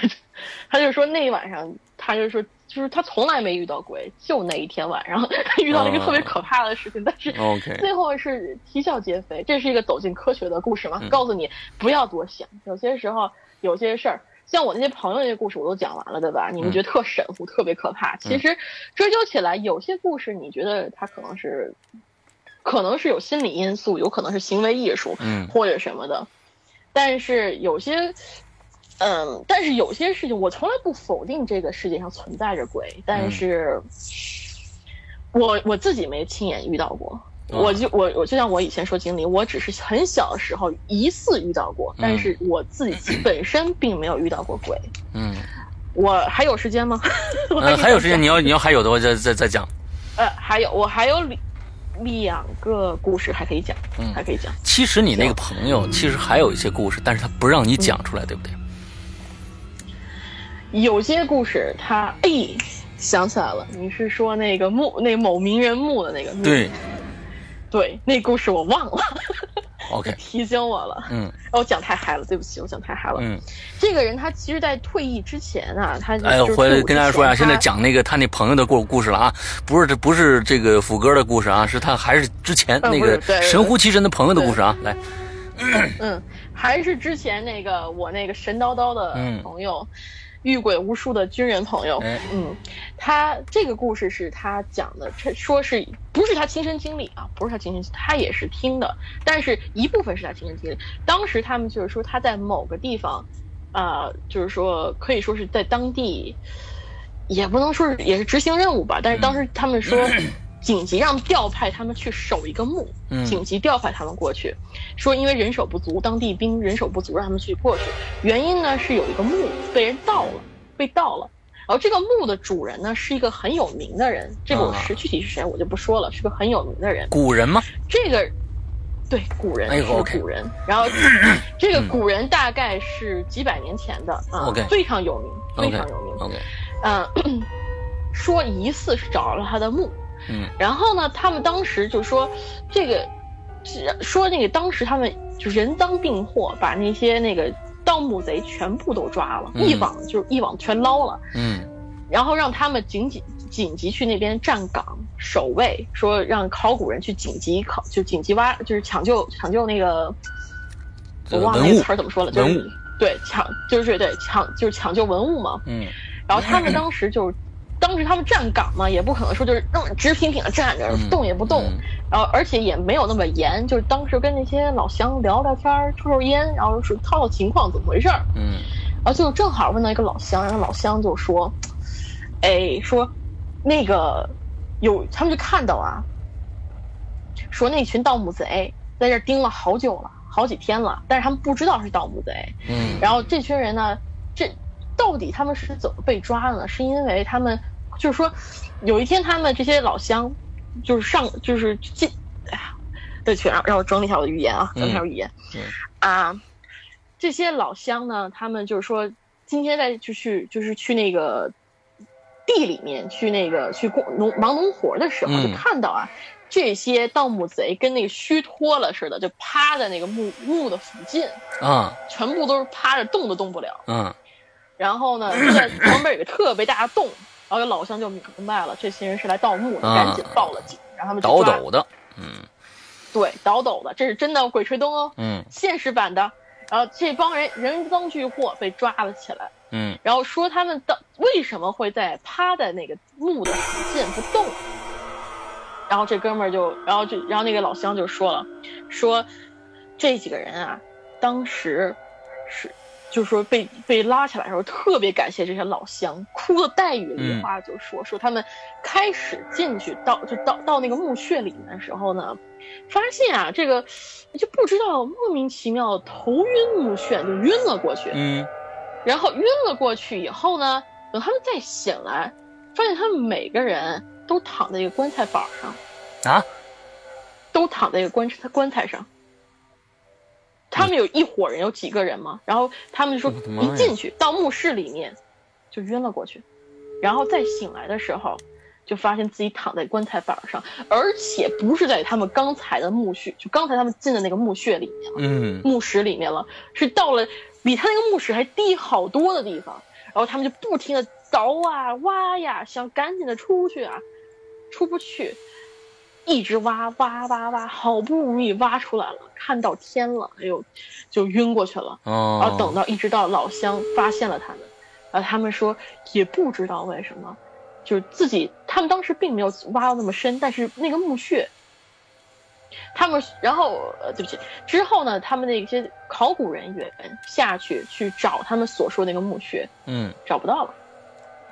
他就说那一晚上，他就说，就是他从来没遇到鬼，就那一天晚上他遇到了一个特别可怕的事情，哦、但是最后是啼笑皆非。这是一个走进科学的故事嘛？嗯、告诉你不要多想，有些时候有些事儿。像我那些朋友那些故事我都讲完了，对吧？你们觉得特神乎、嗯、特别可怕。其实追究起来，有些故事你觉得它可能是，可能是有心理因素，有可能是行为艺术，嗯，或者什么的。但是有些，嗯，但是有些事情，我从来不否定这个世界上存在着鬼，但是，嗯、我我自己没亲眼遇到过。我就我我就像我以前说经历，我只是很小的时候疑似遇到过，但是我自己本身并没有遇到过鬼。嗯，我还有时间吗？嗯、还有时间，你要你要还有的话再再再讲。呃，还有我还有两个故事还可以讲，嗯，还可以讲。其实你那个朋友其实还有一些故事，但是他不让你讲出来，嗯，对不对？有些故事他，哎，想起来了，你是说那个墓，那某名人墓的那个？对，对，那故事我忘了。OK， 提醒我了。嗯，我，哦，讲太嗨了，对不起，我讲太嗨了。嗯，这个人他其实，在退役之前啊，他哎呦，回来跟大家说一下，现在讲那个他那朋友的故故事了啊，不是这不是这个斧哥的故事啊，是他还是之前那个神乎其神的朋友的故事啊，嗯，来，嗯，还是之前那个我那个神叨叨的朋友，嗯，遇鬼无数的军人朋友，哎，嗯，他这个故事是他讲的，说是不是他亲身经历啊？不是他亲身，他也是听的，但是一部分是他亲身经历。当时他们就是说他在某个地方，呃，就是说可以说是在当地，也不能说是也是执行任务吧，但是当时他们说，嗯，紧急让调派他们去守一个墓，嗯，紧急调派他们过去，说因为人手不足，当地兵人手不足，让他们去过去。原因呢是有一个墓被人盗了，被盗了。然后这个墓的主人呢是一个很有名的人，这个我是具体是谁我就不说了，是个很有名的人。古人吗？这个，对，古人，哎，是古人。Okay， 然后，嗯，这个古人大概是几百年前的啊，okay， 非常有名， okay， 非常有名。OK， 嗯，呃，说疑似是找了他的墓。嗯，然后呢他们当时就说这个说那个当时他们就人赃并获，把那些那个盗墓贼全部都抓了，嗯，一网就是一网全捞了，嗯，然后让他们紧急紧急去那边站岗守卫，说让考古人去紧急考就紧急挖就是抢救抢救那个我忘了那个词怎么说了，文物，就是，对，抢就是对抢就是抢救文物嘛，嗯，然后他们当时就当时他们站岗嘛，也不可能说就是那么直挺挺的站着，嗯，动也不动，嗯，然后而且也没有那么严，就是当时跟那些老乡聊聊天抽抽烟，然后说套套情况怎么回事，嗯，然后就正好问到一个老乡，然后老乡就说，哎，说那个有他们就看到啊，说那群盗墓贼在这盯了好久了，好几天了，但是他们不知道是盗墓贼，嗯，然后这群人呢，这到底他们是怎么被抓的呢？是因为他们就是说有一天他们这些老乡就是上就是进哎呀对去让让我整理一下我的语言啊，整理一下语言，嗯嗯，啊这些老乡呢他们就是说今天在就去就是去那个地里面去那个去工农忙农活的时候，嗯，就看到啊这些盗墓贼跟那个虚脱了似的就趴在那个墓墓的附近啊，全部都是趴着动都动不了，嗯，然后呢在旁边有个特别大的洞，然后老乡就明白了，这些人是来盗墓的，啊，赶紧报了警，然后他们就抓。倒斗的，嗯，对，倒斗的，这是真的《鬼吹灯》哦，嗯，现实版的。然后这帮人人赃俱获，被抓了起来，嗯，然后说他们到为什么会在趴在那个墓的附近不动，然后这哥们儿就，然后就，然后那个老乡就说了，说这几个人啊，当时是。就是说被被拉起来的时候，特别感谢这些老乡，哭得带雨梨花，就说说他们开始进去到就到到那个墓穴里面的时候呢，发现啊这个就不知道莫名其妙头晕目眩就晕了过去，嗯，然后晕了过去以后呢，等他们再醒来，发现他们每个人都躺在一个棺材板上啊，都躺在一个棺材棺材上。他们有一伙人有几个人嘛，然后他们就说一进去到墓室里面就晕了过去，然后再醒来的时候就发现自己躺在棺材板上，而且不是在他们刚才的墓穴，就刚才他们进的那个墓穴里面了，嗯，墓室里面了，是到了比他那个墓室还低好多的地方，然后他们就不停的凿啊挖呀，想赶紧的出去啊，出不去，一直挖挖挖挖，好不容易挖出来了，看到天了，哎呦，就晕过去了。哦，然后等到一直到老乡发现了他们，然后他们说也不知道为什么，就是自己他们当时并没有挖到那么深，但是那个墓穴，他们然后呃对不起，之后呢，他们那些考古人员下去去找他们所说那个墓穴，嗯，找不到了。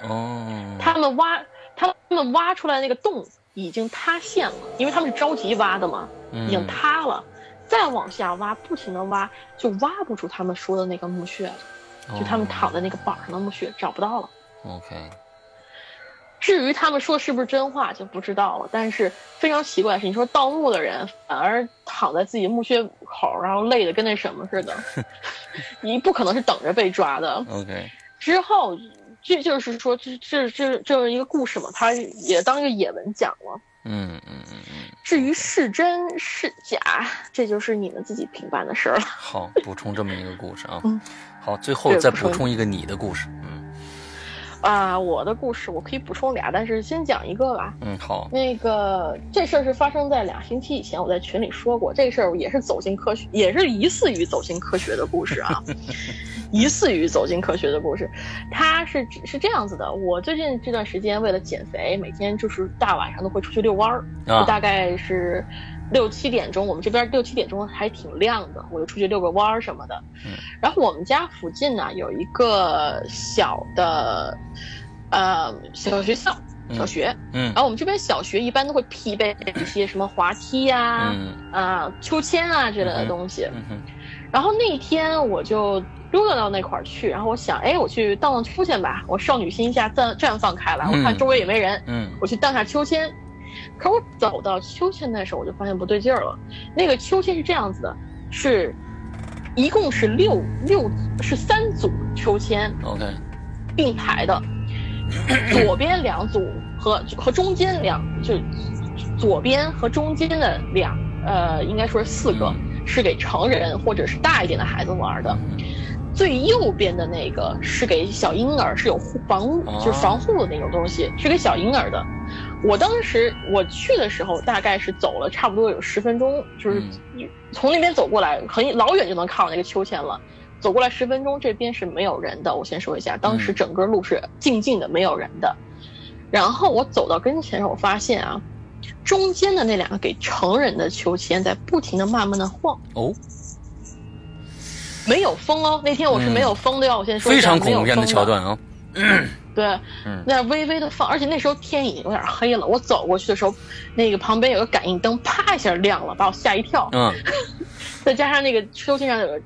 哦，他们挖他们挖出来那个洞。已经塌陷了，因为他们是着急挖的嘛，嗯，已经塌了，再往下挖不停的挖就挖不出他们说的那个墓穴了，哦，就他们躺在那个板上的墓穴找不到了。 OK，至于他们说是不是真话就不知道了，但是非常奇怪的是，你说盗墓的人反而躺在自己墓穴口，然后累得跟那什么似的，你不可能是等着被抓的。OK， 之后这就是说，这这这这是一个故事嘛，他也当一个野文讲了。嗯嗯嗯嗯。至于是真是假，这就是你们自己评判的事了。好，补充这么一个故事啊。嗯。好，最后再补充一个你的故事。嗯。啊，我的故事我可以补充俩，但是先讲一个吧。嗯，好。那个这事儿是发生在两星期以前，我在群里说过，这事儿也是走进科学，也是疑似于走进科学的故事啊，疑似于走进科学的故事。它是是这样子的，我最近这段时间为了减肥，每天就是大晚上都会出去遛弯儿，啊、大概是六七点钟，我们这边六七点钟还挺亮的，我就出去遛个弯儿什么的。嗯，然后我们家附近呢有一个小的。呃，小学校，小学，嗯，嗯然后我们这边小学一般都会配备一些什么滑梯呀、啊，嗯，啊，秋千啊之类的东西。嗯嗯、然后那天我就溜达到那块儿去，然后我想，哎，我去荡荡秋千吧，我少女心一下绽绽放开来，我看周围也没人，嗯，嗯我去荡下秋千。可我走到秋千那时候，我就发现不对劲儿了。那个秋千是这样子的，是，一共是六六是三组秋千 ，OK， 并排的。左边两组和和中间两就左边和中间的两呃应该说是四个是给成人或者是大一点的孩子玩的，最右边的那个是给小婴儿，是有防就是防护的那种东西，是给小婴儿的。我当时我去的时候大概是走了差不多有十分钟，就是从那边走过来很老远就能看到那个秋千了。走过来十分钟，这边是没有人的。我先说一下，当时整个路是静静的，没有人的。然后我走到跟前时候，我发现啊，中间的那两个给成人的秋千在不停的慢慢的晃。哦，没有风哦，那天我是没有风的哟、哦。嗯、我先说一下，非常恐怖片的桥段啊、哦。嗯、对，那微微的放，而且那时候天已经有点黑了。我走过去的时候，那个旁边有个感应灯，啪一下亮了，把我吓一跳。嗯，再加上那个秋千上有个。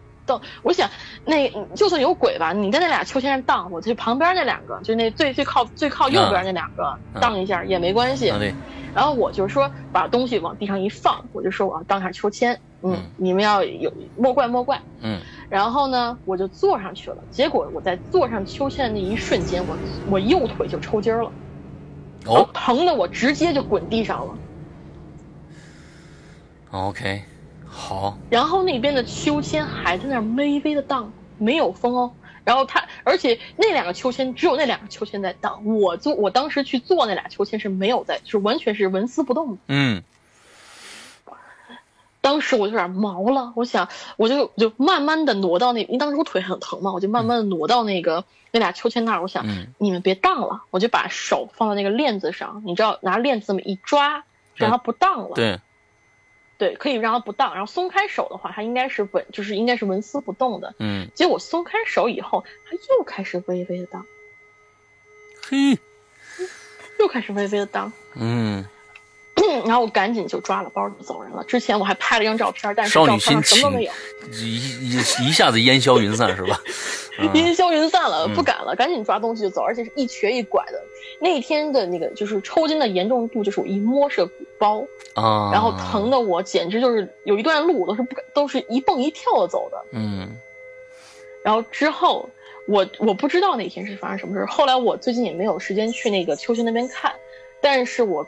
我想那就算有鬼吧，你在那俩秋千上荡，我去旁边那两个，就那最最靠最靠右边那两个荡一下、啊、也没关系、啊、对。然后我就说把东西往地上一放，我就说我要荡下秋千， 嗯, 嗯你们要有莫怪莫怪。嗯，然后呢我就坐上去了，结果我在坐上秋千的那一瞬间，我我右腿就抽筋了，哦，疼的我直接就滚地上了。 OK，好，然后那边的秋千还在那儿微微的荡，没有风哦。然后他，而且那两个秋千只有那两个秋千在荡，我坐我当时去坐那俩秋千是没有在，就是完全是纹丝不动的。嗯，当时我就有点毛了，我想我就就慢慢的挪到那，因为当时我腿很疼嘛，我就慢慢的挪到那个、嗯、那俩秋千那儿，我想、嗯、你们别荡了，我就把手放到那个链子上，你知道拿链子这么一抓，让它不荡了。对。对对，可以让它不荡，然后松开手的话，它应该是纹，就是应该是纹丝不动的。嗯，结果松开手以后，它又开始微微的荡，嘿，又开始微微的荡。嗯，然后我赶紧就抓了包就走人了。之前我还拍了一张照片，但是照片上什么都没有，一一下子烟消云散是吧？烟消云散了，不敢了，嗯、赶紧抓东西就走，而且是一瘸一拐的。那天的那个就是抽筋的严重度，就是我一摸是个鼓包啊，然后疼的我简直就是有一段路我都是不敢，都是一蹦一跳的走的。嗯，然后之后我我不知道那天是发生什么事，后来我最近也没有时间去那个秋千那边看，但是我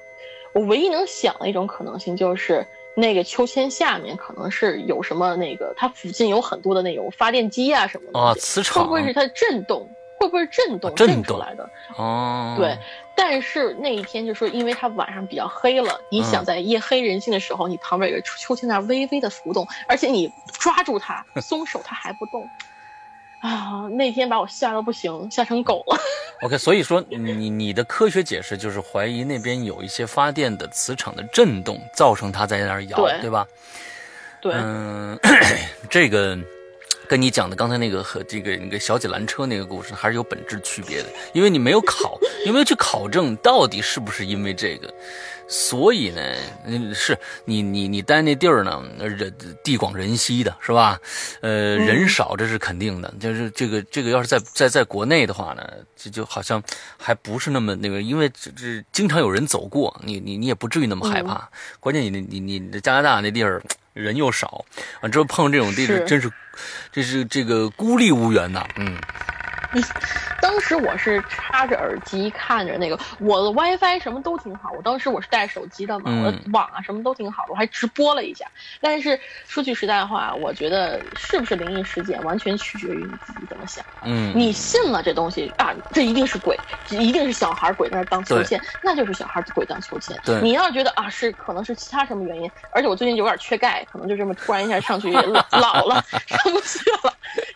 我唯一能想的一种可能性就是那个秋千下面可能是有什么那个它附近有很多的那种发电机啊什么的啊，磁场会不会是它的震动？会不会是震动震出来的？哦，对，但是那一天就说，因为它晚上比较黑了，你想在夜黑人静的时候，嗯、你旁边有个秋千那微微的浮动，而且你抓住它松手，它还不动。啊，那天把我吓得不行，吓成狗了。OK， 所以说你你的科学解释就是怀疑那边有一些发电的磁场的震动，造成它在那儿摇， 对, 对吧？对，嗯、呃，这个。跟你讲的刚才那个和这个那个小姐拦车那个故事还是有本质区别的，因为你没有考有没有去考证到底是不是因为这个？所以呢，是你你你待那地儿呢，地广人稀的是吧？呃，人少这是肯定的。就是这个这个要是在在在国内的话呢，这就好像还不是那么那个，因为这这经常有人走过，你你你也不至于那么害怕。嗯、关键你你你你加拿大那地儿人又少，完之后碰这种地儿真是，这是这个孤立无援呐。嗯。当时我是插着耳机看着那个，我的 WiFi 什么都挺好，我当时我是带手机的嘛，嗯、我的网啊什么都挺好的，我还直播了一下。但是说句实在话，我觉得是不是灵异事件完全取决于你自己怎么想。嗯，你信了这东西啊，这一定是鬼，一定是小孩鬼在那荡秋千，那就是小孩鬼荡秋千。对，你要觉得啊是可能是其他什么原因，而且我最近有点缺钙，可能就这么突然一下上去老了上不去了，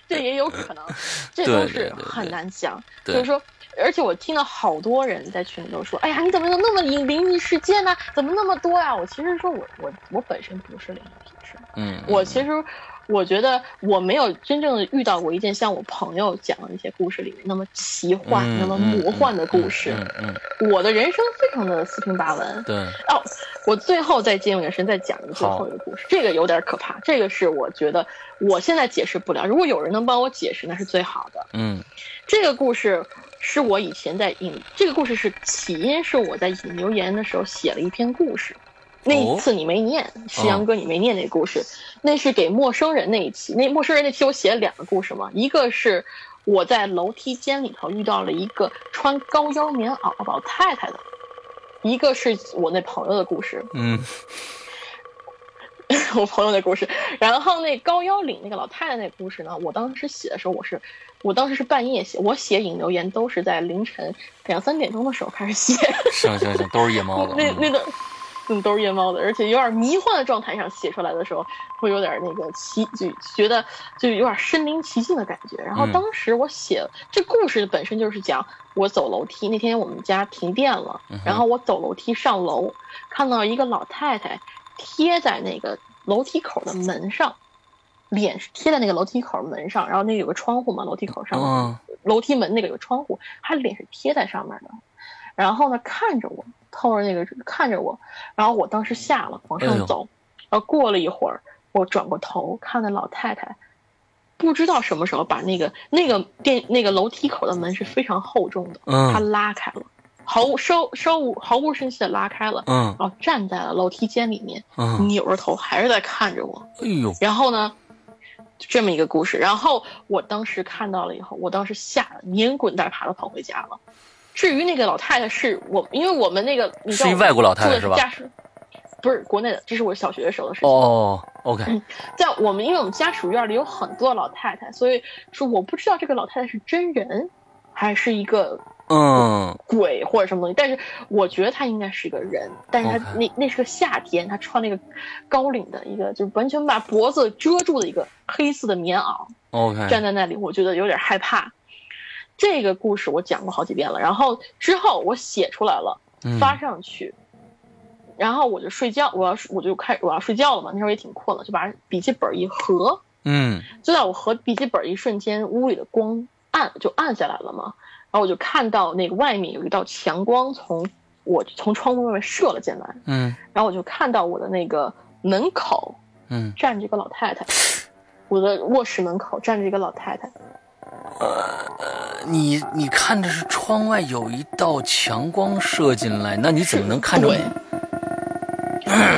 这也有可能，这都是很难讲。所以说，而且我听到好多人在群里都说：“哎呀，你怎么有那么灵异事件呢、啊？怎么那么多呀、啊？”我其实说我我我本身不是灵异体质，嗯，我其实我觉得我没有真正遇到过一件像我朋友讲的那些故事里面那么奇幻、嗯、那么魔幻的故事。嗯嗯嗯、我的人生非常的四平八稳。对哦，我最后再借用眼神再讲一个最后一个故事，这个有点可怕，这个是我觉得我现在解释不了，如果有人能帮我解释，那是最好的。嗯，这个故事是我以前在引，这个故事是起因是我在引留言的时候写了一篇故事。那一次你没念，石阳哥你没念那个故事，哦、那是给陌生人那一期。那陌生人那期我写了两个故事嘛，一个是我在楼梯间里头遇到了一个穿高腰棉袄的老太太的，一个是我那朋友的故事。嗯，我朋友的故事。然后那高腰领那个老太太那故事呢，我当时写的时候我是。我当时是半夜写，我写引流言都是在凌晨两三点钟的时候开始写。行行行，都是夜猫的。那那个，嗯，都是夜猫的，而且有点迷幻的状态上写出来的时候，会有点那个奇，就觉得就有点身临其境的感觉。然后当时我写、嗯、这故事本身就是讲我走楼梯，那天我们家停电了，然后我走楼梯上楼，看到一个老太太贴在那个楼梯口的门上。脸是贴在那个楼梯口门上，然后那有个窗户嘛，楼梯口上面、oh. 楼梯门那个有个窗户，他脸是贴在上面的，然后呢看着我，透着那个看着我，然后我当时下了往上走、哎、然后过了一会儿我转过头看那老太太不知道什么时候把那个那个电那个楼梯口的门是非常厚重的，她、oh. 拉开了，毫无收收毫无声息的拉开了，嗯， oh. 然后站在了楼梯间里面，嗯， oh. 扭着头还是在看着我，哎呦，然后呢这么一个故事，然后我当时看到了以后，我当时吓得连滚带爬的跑回家了。至于那个老太太是我，因为我们那个你知道是一外国老太太是吧？不是国内的，这是我小学的时候的事情。哦、oh, ，OK、嗯。在我们，因为我们家属院里有很多老太太，所以说我不知道这个老太太是真人还是一个嗯鬼或者什么东西，但是我觉得她应该是一个人，但是她、okay. 那那是个夏天，她穿了一个高领的一个，就完全把脖子遮住的一个。黑色的棉袄 okay. 站在那里，我觉得有点害怕。这个故事我讲过好几遍了，然后之后我写出来了发上去、嗯、然后我就睡觉，我要我就开我要睡觉了嘛，那时候也挺困了，就把笔记本一合，嗯，就在我合笔记本一瞬间，屋里的光暗就暗下来了嘛，然后我就看到那个外面有一道强光从我从窗户外面射了进来，嗯，然后我就看到我的那个门口嗯站着一个老太太、嗯，我的卧室门口站着一个老太太。呃，你你看的是窗外有一道强光射进来，那你怎么能看着我？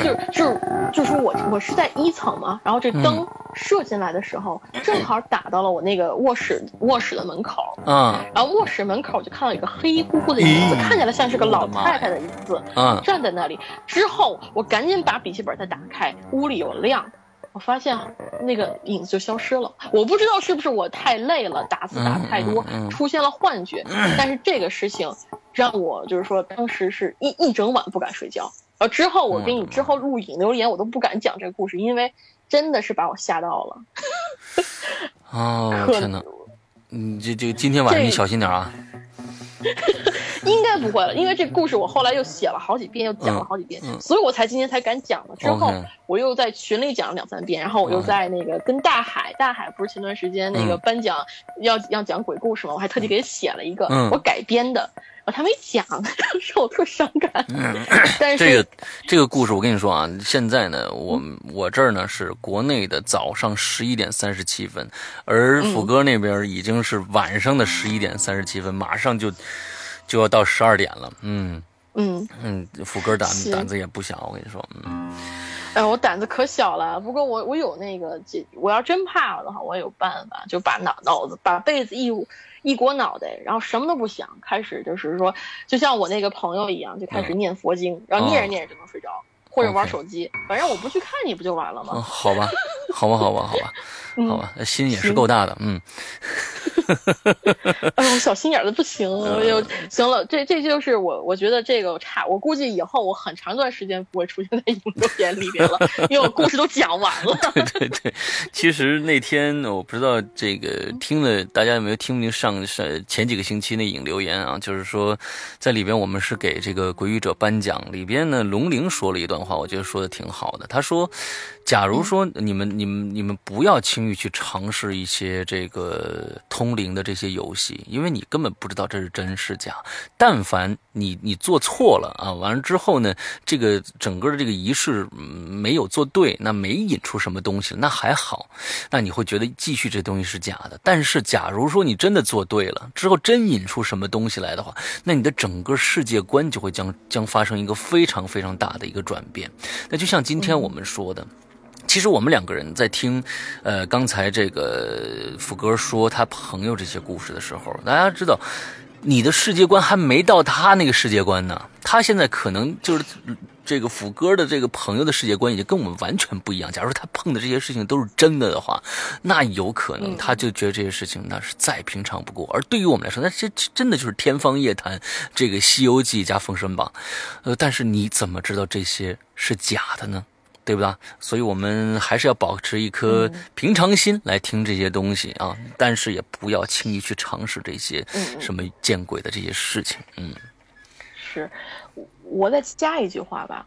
就是就是就是我我是在一层嘛，然后这灯射进来的时候，嗯、正好打到了我那个卧室卧室的门口。嗯，然后卧室门口就看到一个黑乎乎的影子、嗯，看起来像是个老太太的影子，嗯，站在那里。之后我赶紧把笔记本再打开，屋里有亮。我发现那个影子就消失了，我不知道是不是我太累了，打字打太多出现了幻觉，但是这个事情让我就是说当时是一一整晚不敢睡觉。然后之后我给你之后录影留言，我都不敢讲这个故事，因为真的是把我吓到了。哦，天哪！你这这今天晚上你小心点啊。应该不会了，因为这故事我后来又写了好几遍，又讲了好几遍，嗯嗯、所以我才今天才敢讲了。之后、okay. 我又在群里讲了两三遍，然后我又在那个跟大海，大海不是前段时间那个颁奖、嗯、要要讲鬼故事嘛，我还特地给写了一个、嗯、我改编的，我还没讲，让我特伤感。但是这个这个故事，我跟你说啊，现在呢，我我这儿呢是国内的早上十一点三十七分，而福哥那边已经是晚上的十一点三十七分，马上就就要到十二点了。嗯嗯嗯，福哥胆胆子也不小，我跟你说，嗯。哎，我胆子可小了，不过我我有那个，我要真怕了的话，我有办法，就把脑脑子把被子一一裹脑袋，然后什么都不想，开始就是说，就像我那个朋友一样，就开始念佛经，嗯、然后念着念着就能睡着，哦、或者玩手机， okay. 反正我不去看你不就完了吗？嗯、好吧，好吧，好吧，好吧，嗯、好吧，心也是够大的，嗯。哎呦，小心眼的不行，我就行了。这这就是我，我觉得这个差，我估计以后我很长一段时间不会出现在影留言里边了，因为我故事都讲完了。对对对，其实那天我不知道这个听了大家有没有听不听上上前几个星期那影留言啊，就是说在里边我们是给这个《鬼语者》颁奖，里边呢龙玲说了一段话，我觉得说的挺好的。他说，假如说你们、嗯、你们你们不要轻易去尝试一些这个通。通灵的这些游戏，因为你根本不知道这是真是假。但凡你你做错了啊，完了之后呢，这个整个的这个仪式没有做对，那没引出什么东西，那还好，那你会觉得继续这东西是假的。但是假如说你真的做对了之后，真引出什么东西来的话，那你的整个世界观就会将将发生一个非常非常大的一个转变。那就像今天我们说的。嗯，其实我们两个人在听，呃，刚才这个福哥说他朋友这些故事的时候，大家知道，你的世界观还没到他那个世界观呢。他现在可能就是这个福哥的这个朋友的世界观已经跟我们完全不一样。假如说他碰的这些事情都是真的的话，那有可能他就觉得这些事情那是再平常不过。嗯、而对于我们来说，那这真的就是天方夜谭，这个《西游记》加《封神榜》，呃，但是你怎么知道这些是假的呢？对吧？所以我们还是要保持一颗平常心来听这些东西啊，嗯、但是也不要轻易去尝试这些什么见鬼的这些事情。嗯，是，我再加一句话吧。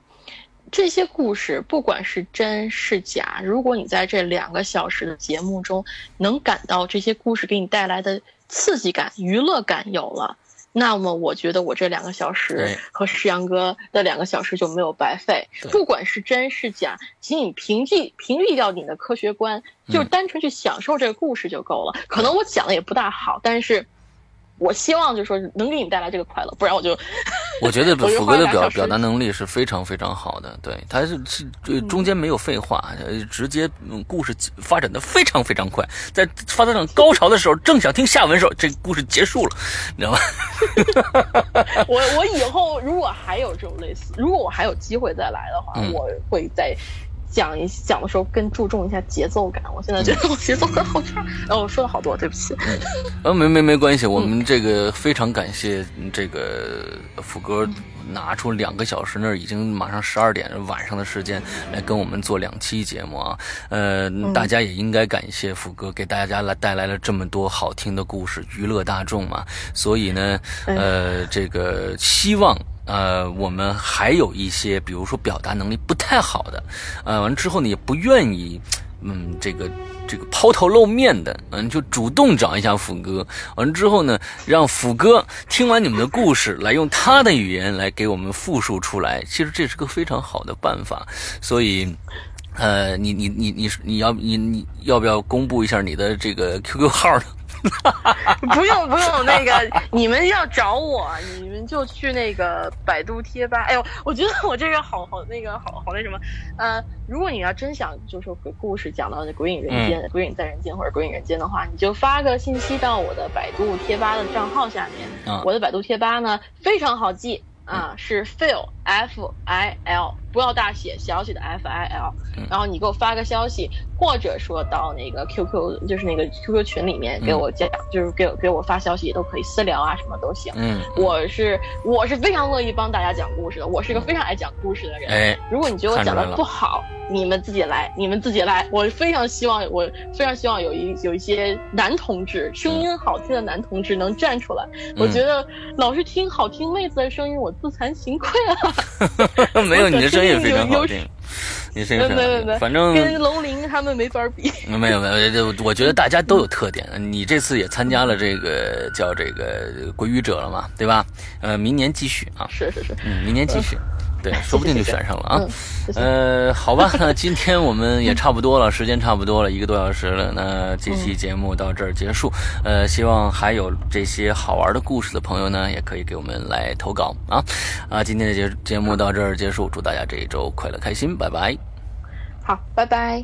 这些故事不管是真是假，如果你在这两个小时的节目中能感到这些故事给你带来的刺激感、娱乐感有了，那么我觉得我这两个小时和石阳哥的两个小时就没有白费。不管是真是假，请你屏蔽屏蔽掉你的科学观，就单纯去享受这个故事就够了。嗯、可能我讲的也不大好，但是我希望就是说能给你带来这个快乐，不然我就我觉得福哥的表表达能力是非常非常好的。对，他是是中间没有废话，嗯、直接故事发展的非常非常快，在发展高潮的时候，正想听下文的时候，这故事结束了，你知道吗？我我以后如果还有这种类似，如果我还有机会再来的话，嗯、我会再讲一讲的时候更注重一下节奏感。我现在觉得我节奏感好差，然后我说了好多，对不起。嗯，呃、没没没关系，我们这个非常感谢这个福哥拿出两个小时，那已经马上十二点晚上的时间来跟我们做两期节目啊。呃，大家也应该感谢福哥给大家来带来了这么多好听的故事，娱乐大众嘛。所以呢，呃，这个希望。呃，我们还有一些，比如说表达能力不太好的，呃，完之后呢也不愿意，嗯，这个这个抛头露面的，嗯，就主动找一下福哥，完之后呢，让福哥听完你们的故事，来用他的语言来给我们复述出来。其实这是个非常好的办法，所以。呃，你你你你你要你你要不要公布一下你的这个 Q Q 号呢？不用不用，那个你们要找我，你们就去那个百度贴吧。哎呦，我觉得我这个好好那个好好那什么，呃，如果你要真想就是鬼故事讲到鬼影人间、嗯、鬼影在人间或者鬼影人间的话，你就发个信息到我的百度贴吧的账号下面。嗯、我的百度贴吧呢非常好记。啊，是 F I L F I L， 不要大写，小写的 F I L。然后你给我发个消息，或者说到那个 Q Q， 就是那个 Q Q 群里面给我讲，嗯、就是给我给我发消息也都可以，私聊啊什么都行。嗯，我是我是非常乐意帮大家讲故事的，我是一个非常爱讲故事的人。哎，如果你觉得我讲的不好，你们自己来，你们自己来。我非常希望，我非常希望有一有一些男同志，声音好听的男同志能站出来。嗯、我觉得老是听好听妹子的声音，我自惭形愧了。没有，你的声音也非常好听。你是一个什么样的人？反正跟龙鳞他们没法比。没有没有，我觉得大家都有特点。你这次也参加了这个叫这个归于者了嘛，对吧？呃，明年继续啊。是是是，嗯，明年继续。呃对，说不定就选上了啊。谢谢谢谢嗯、呃，好吧，那今天我们也差不多了，时间差不多了，一个多小时了。那这期节目到这儿结束。呃，希望还有这些好玩的故事的朋友呢，也可以给我们来投稿啊。啊，今天的节节目到这儿结束，祝大家这一周快乐开心，拜拜。好，拜拜。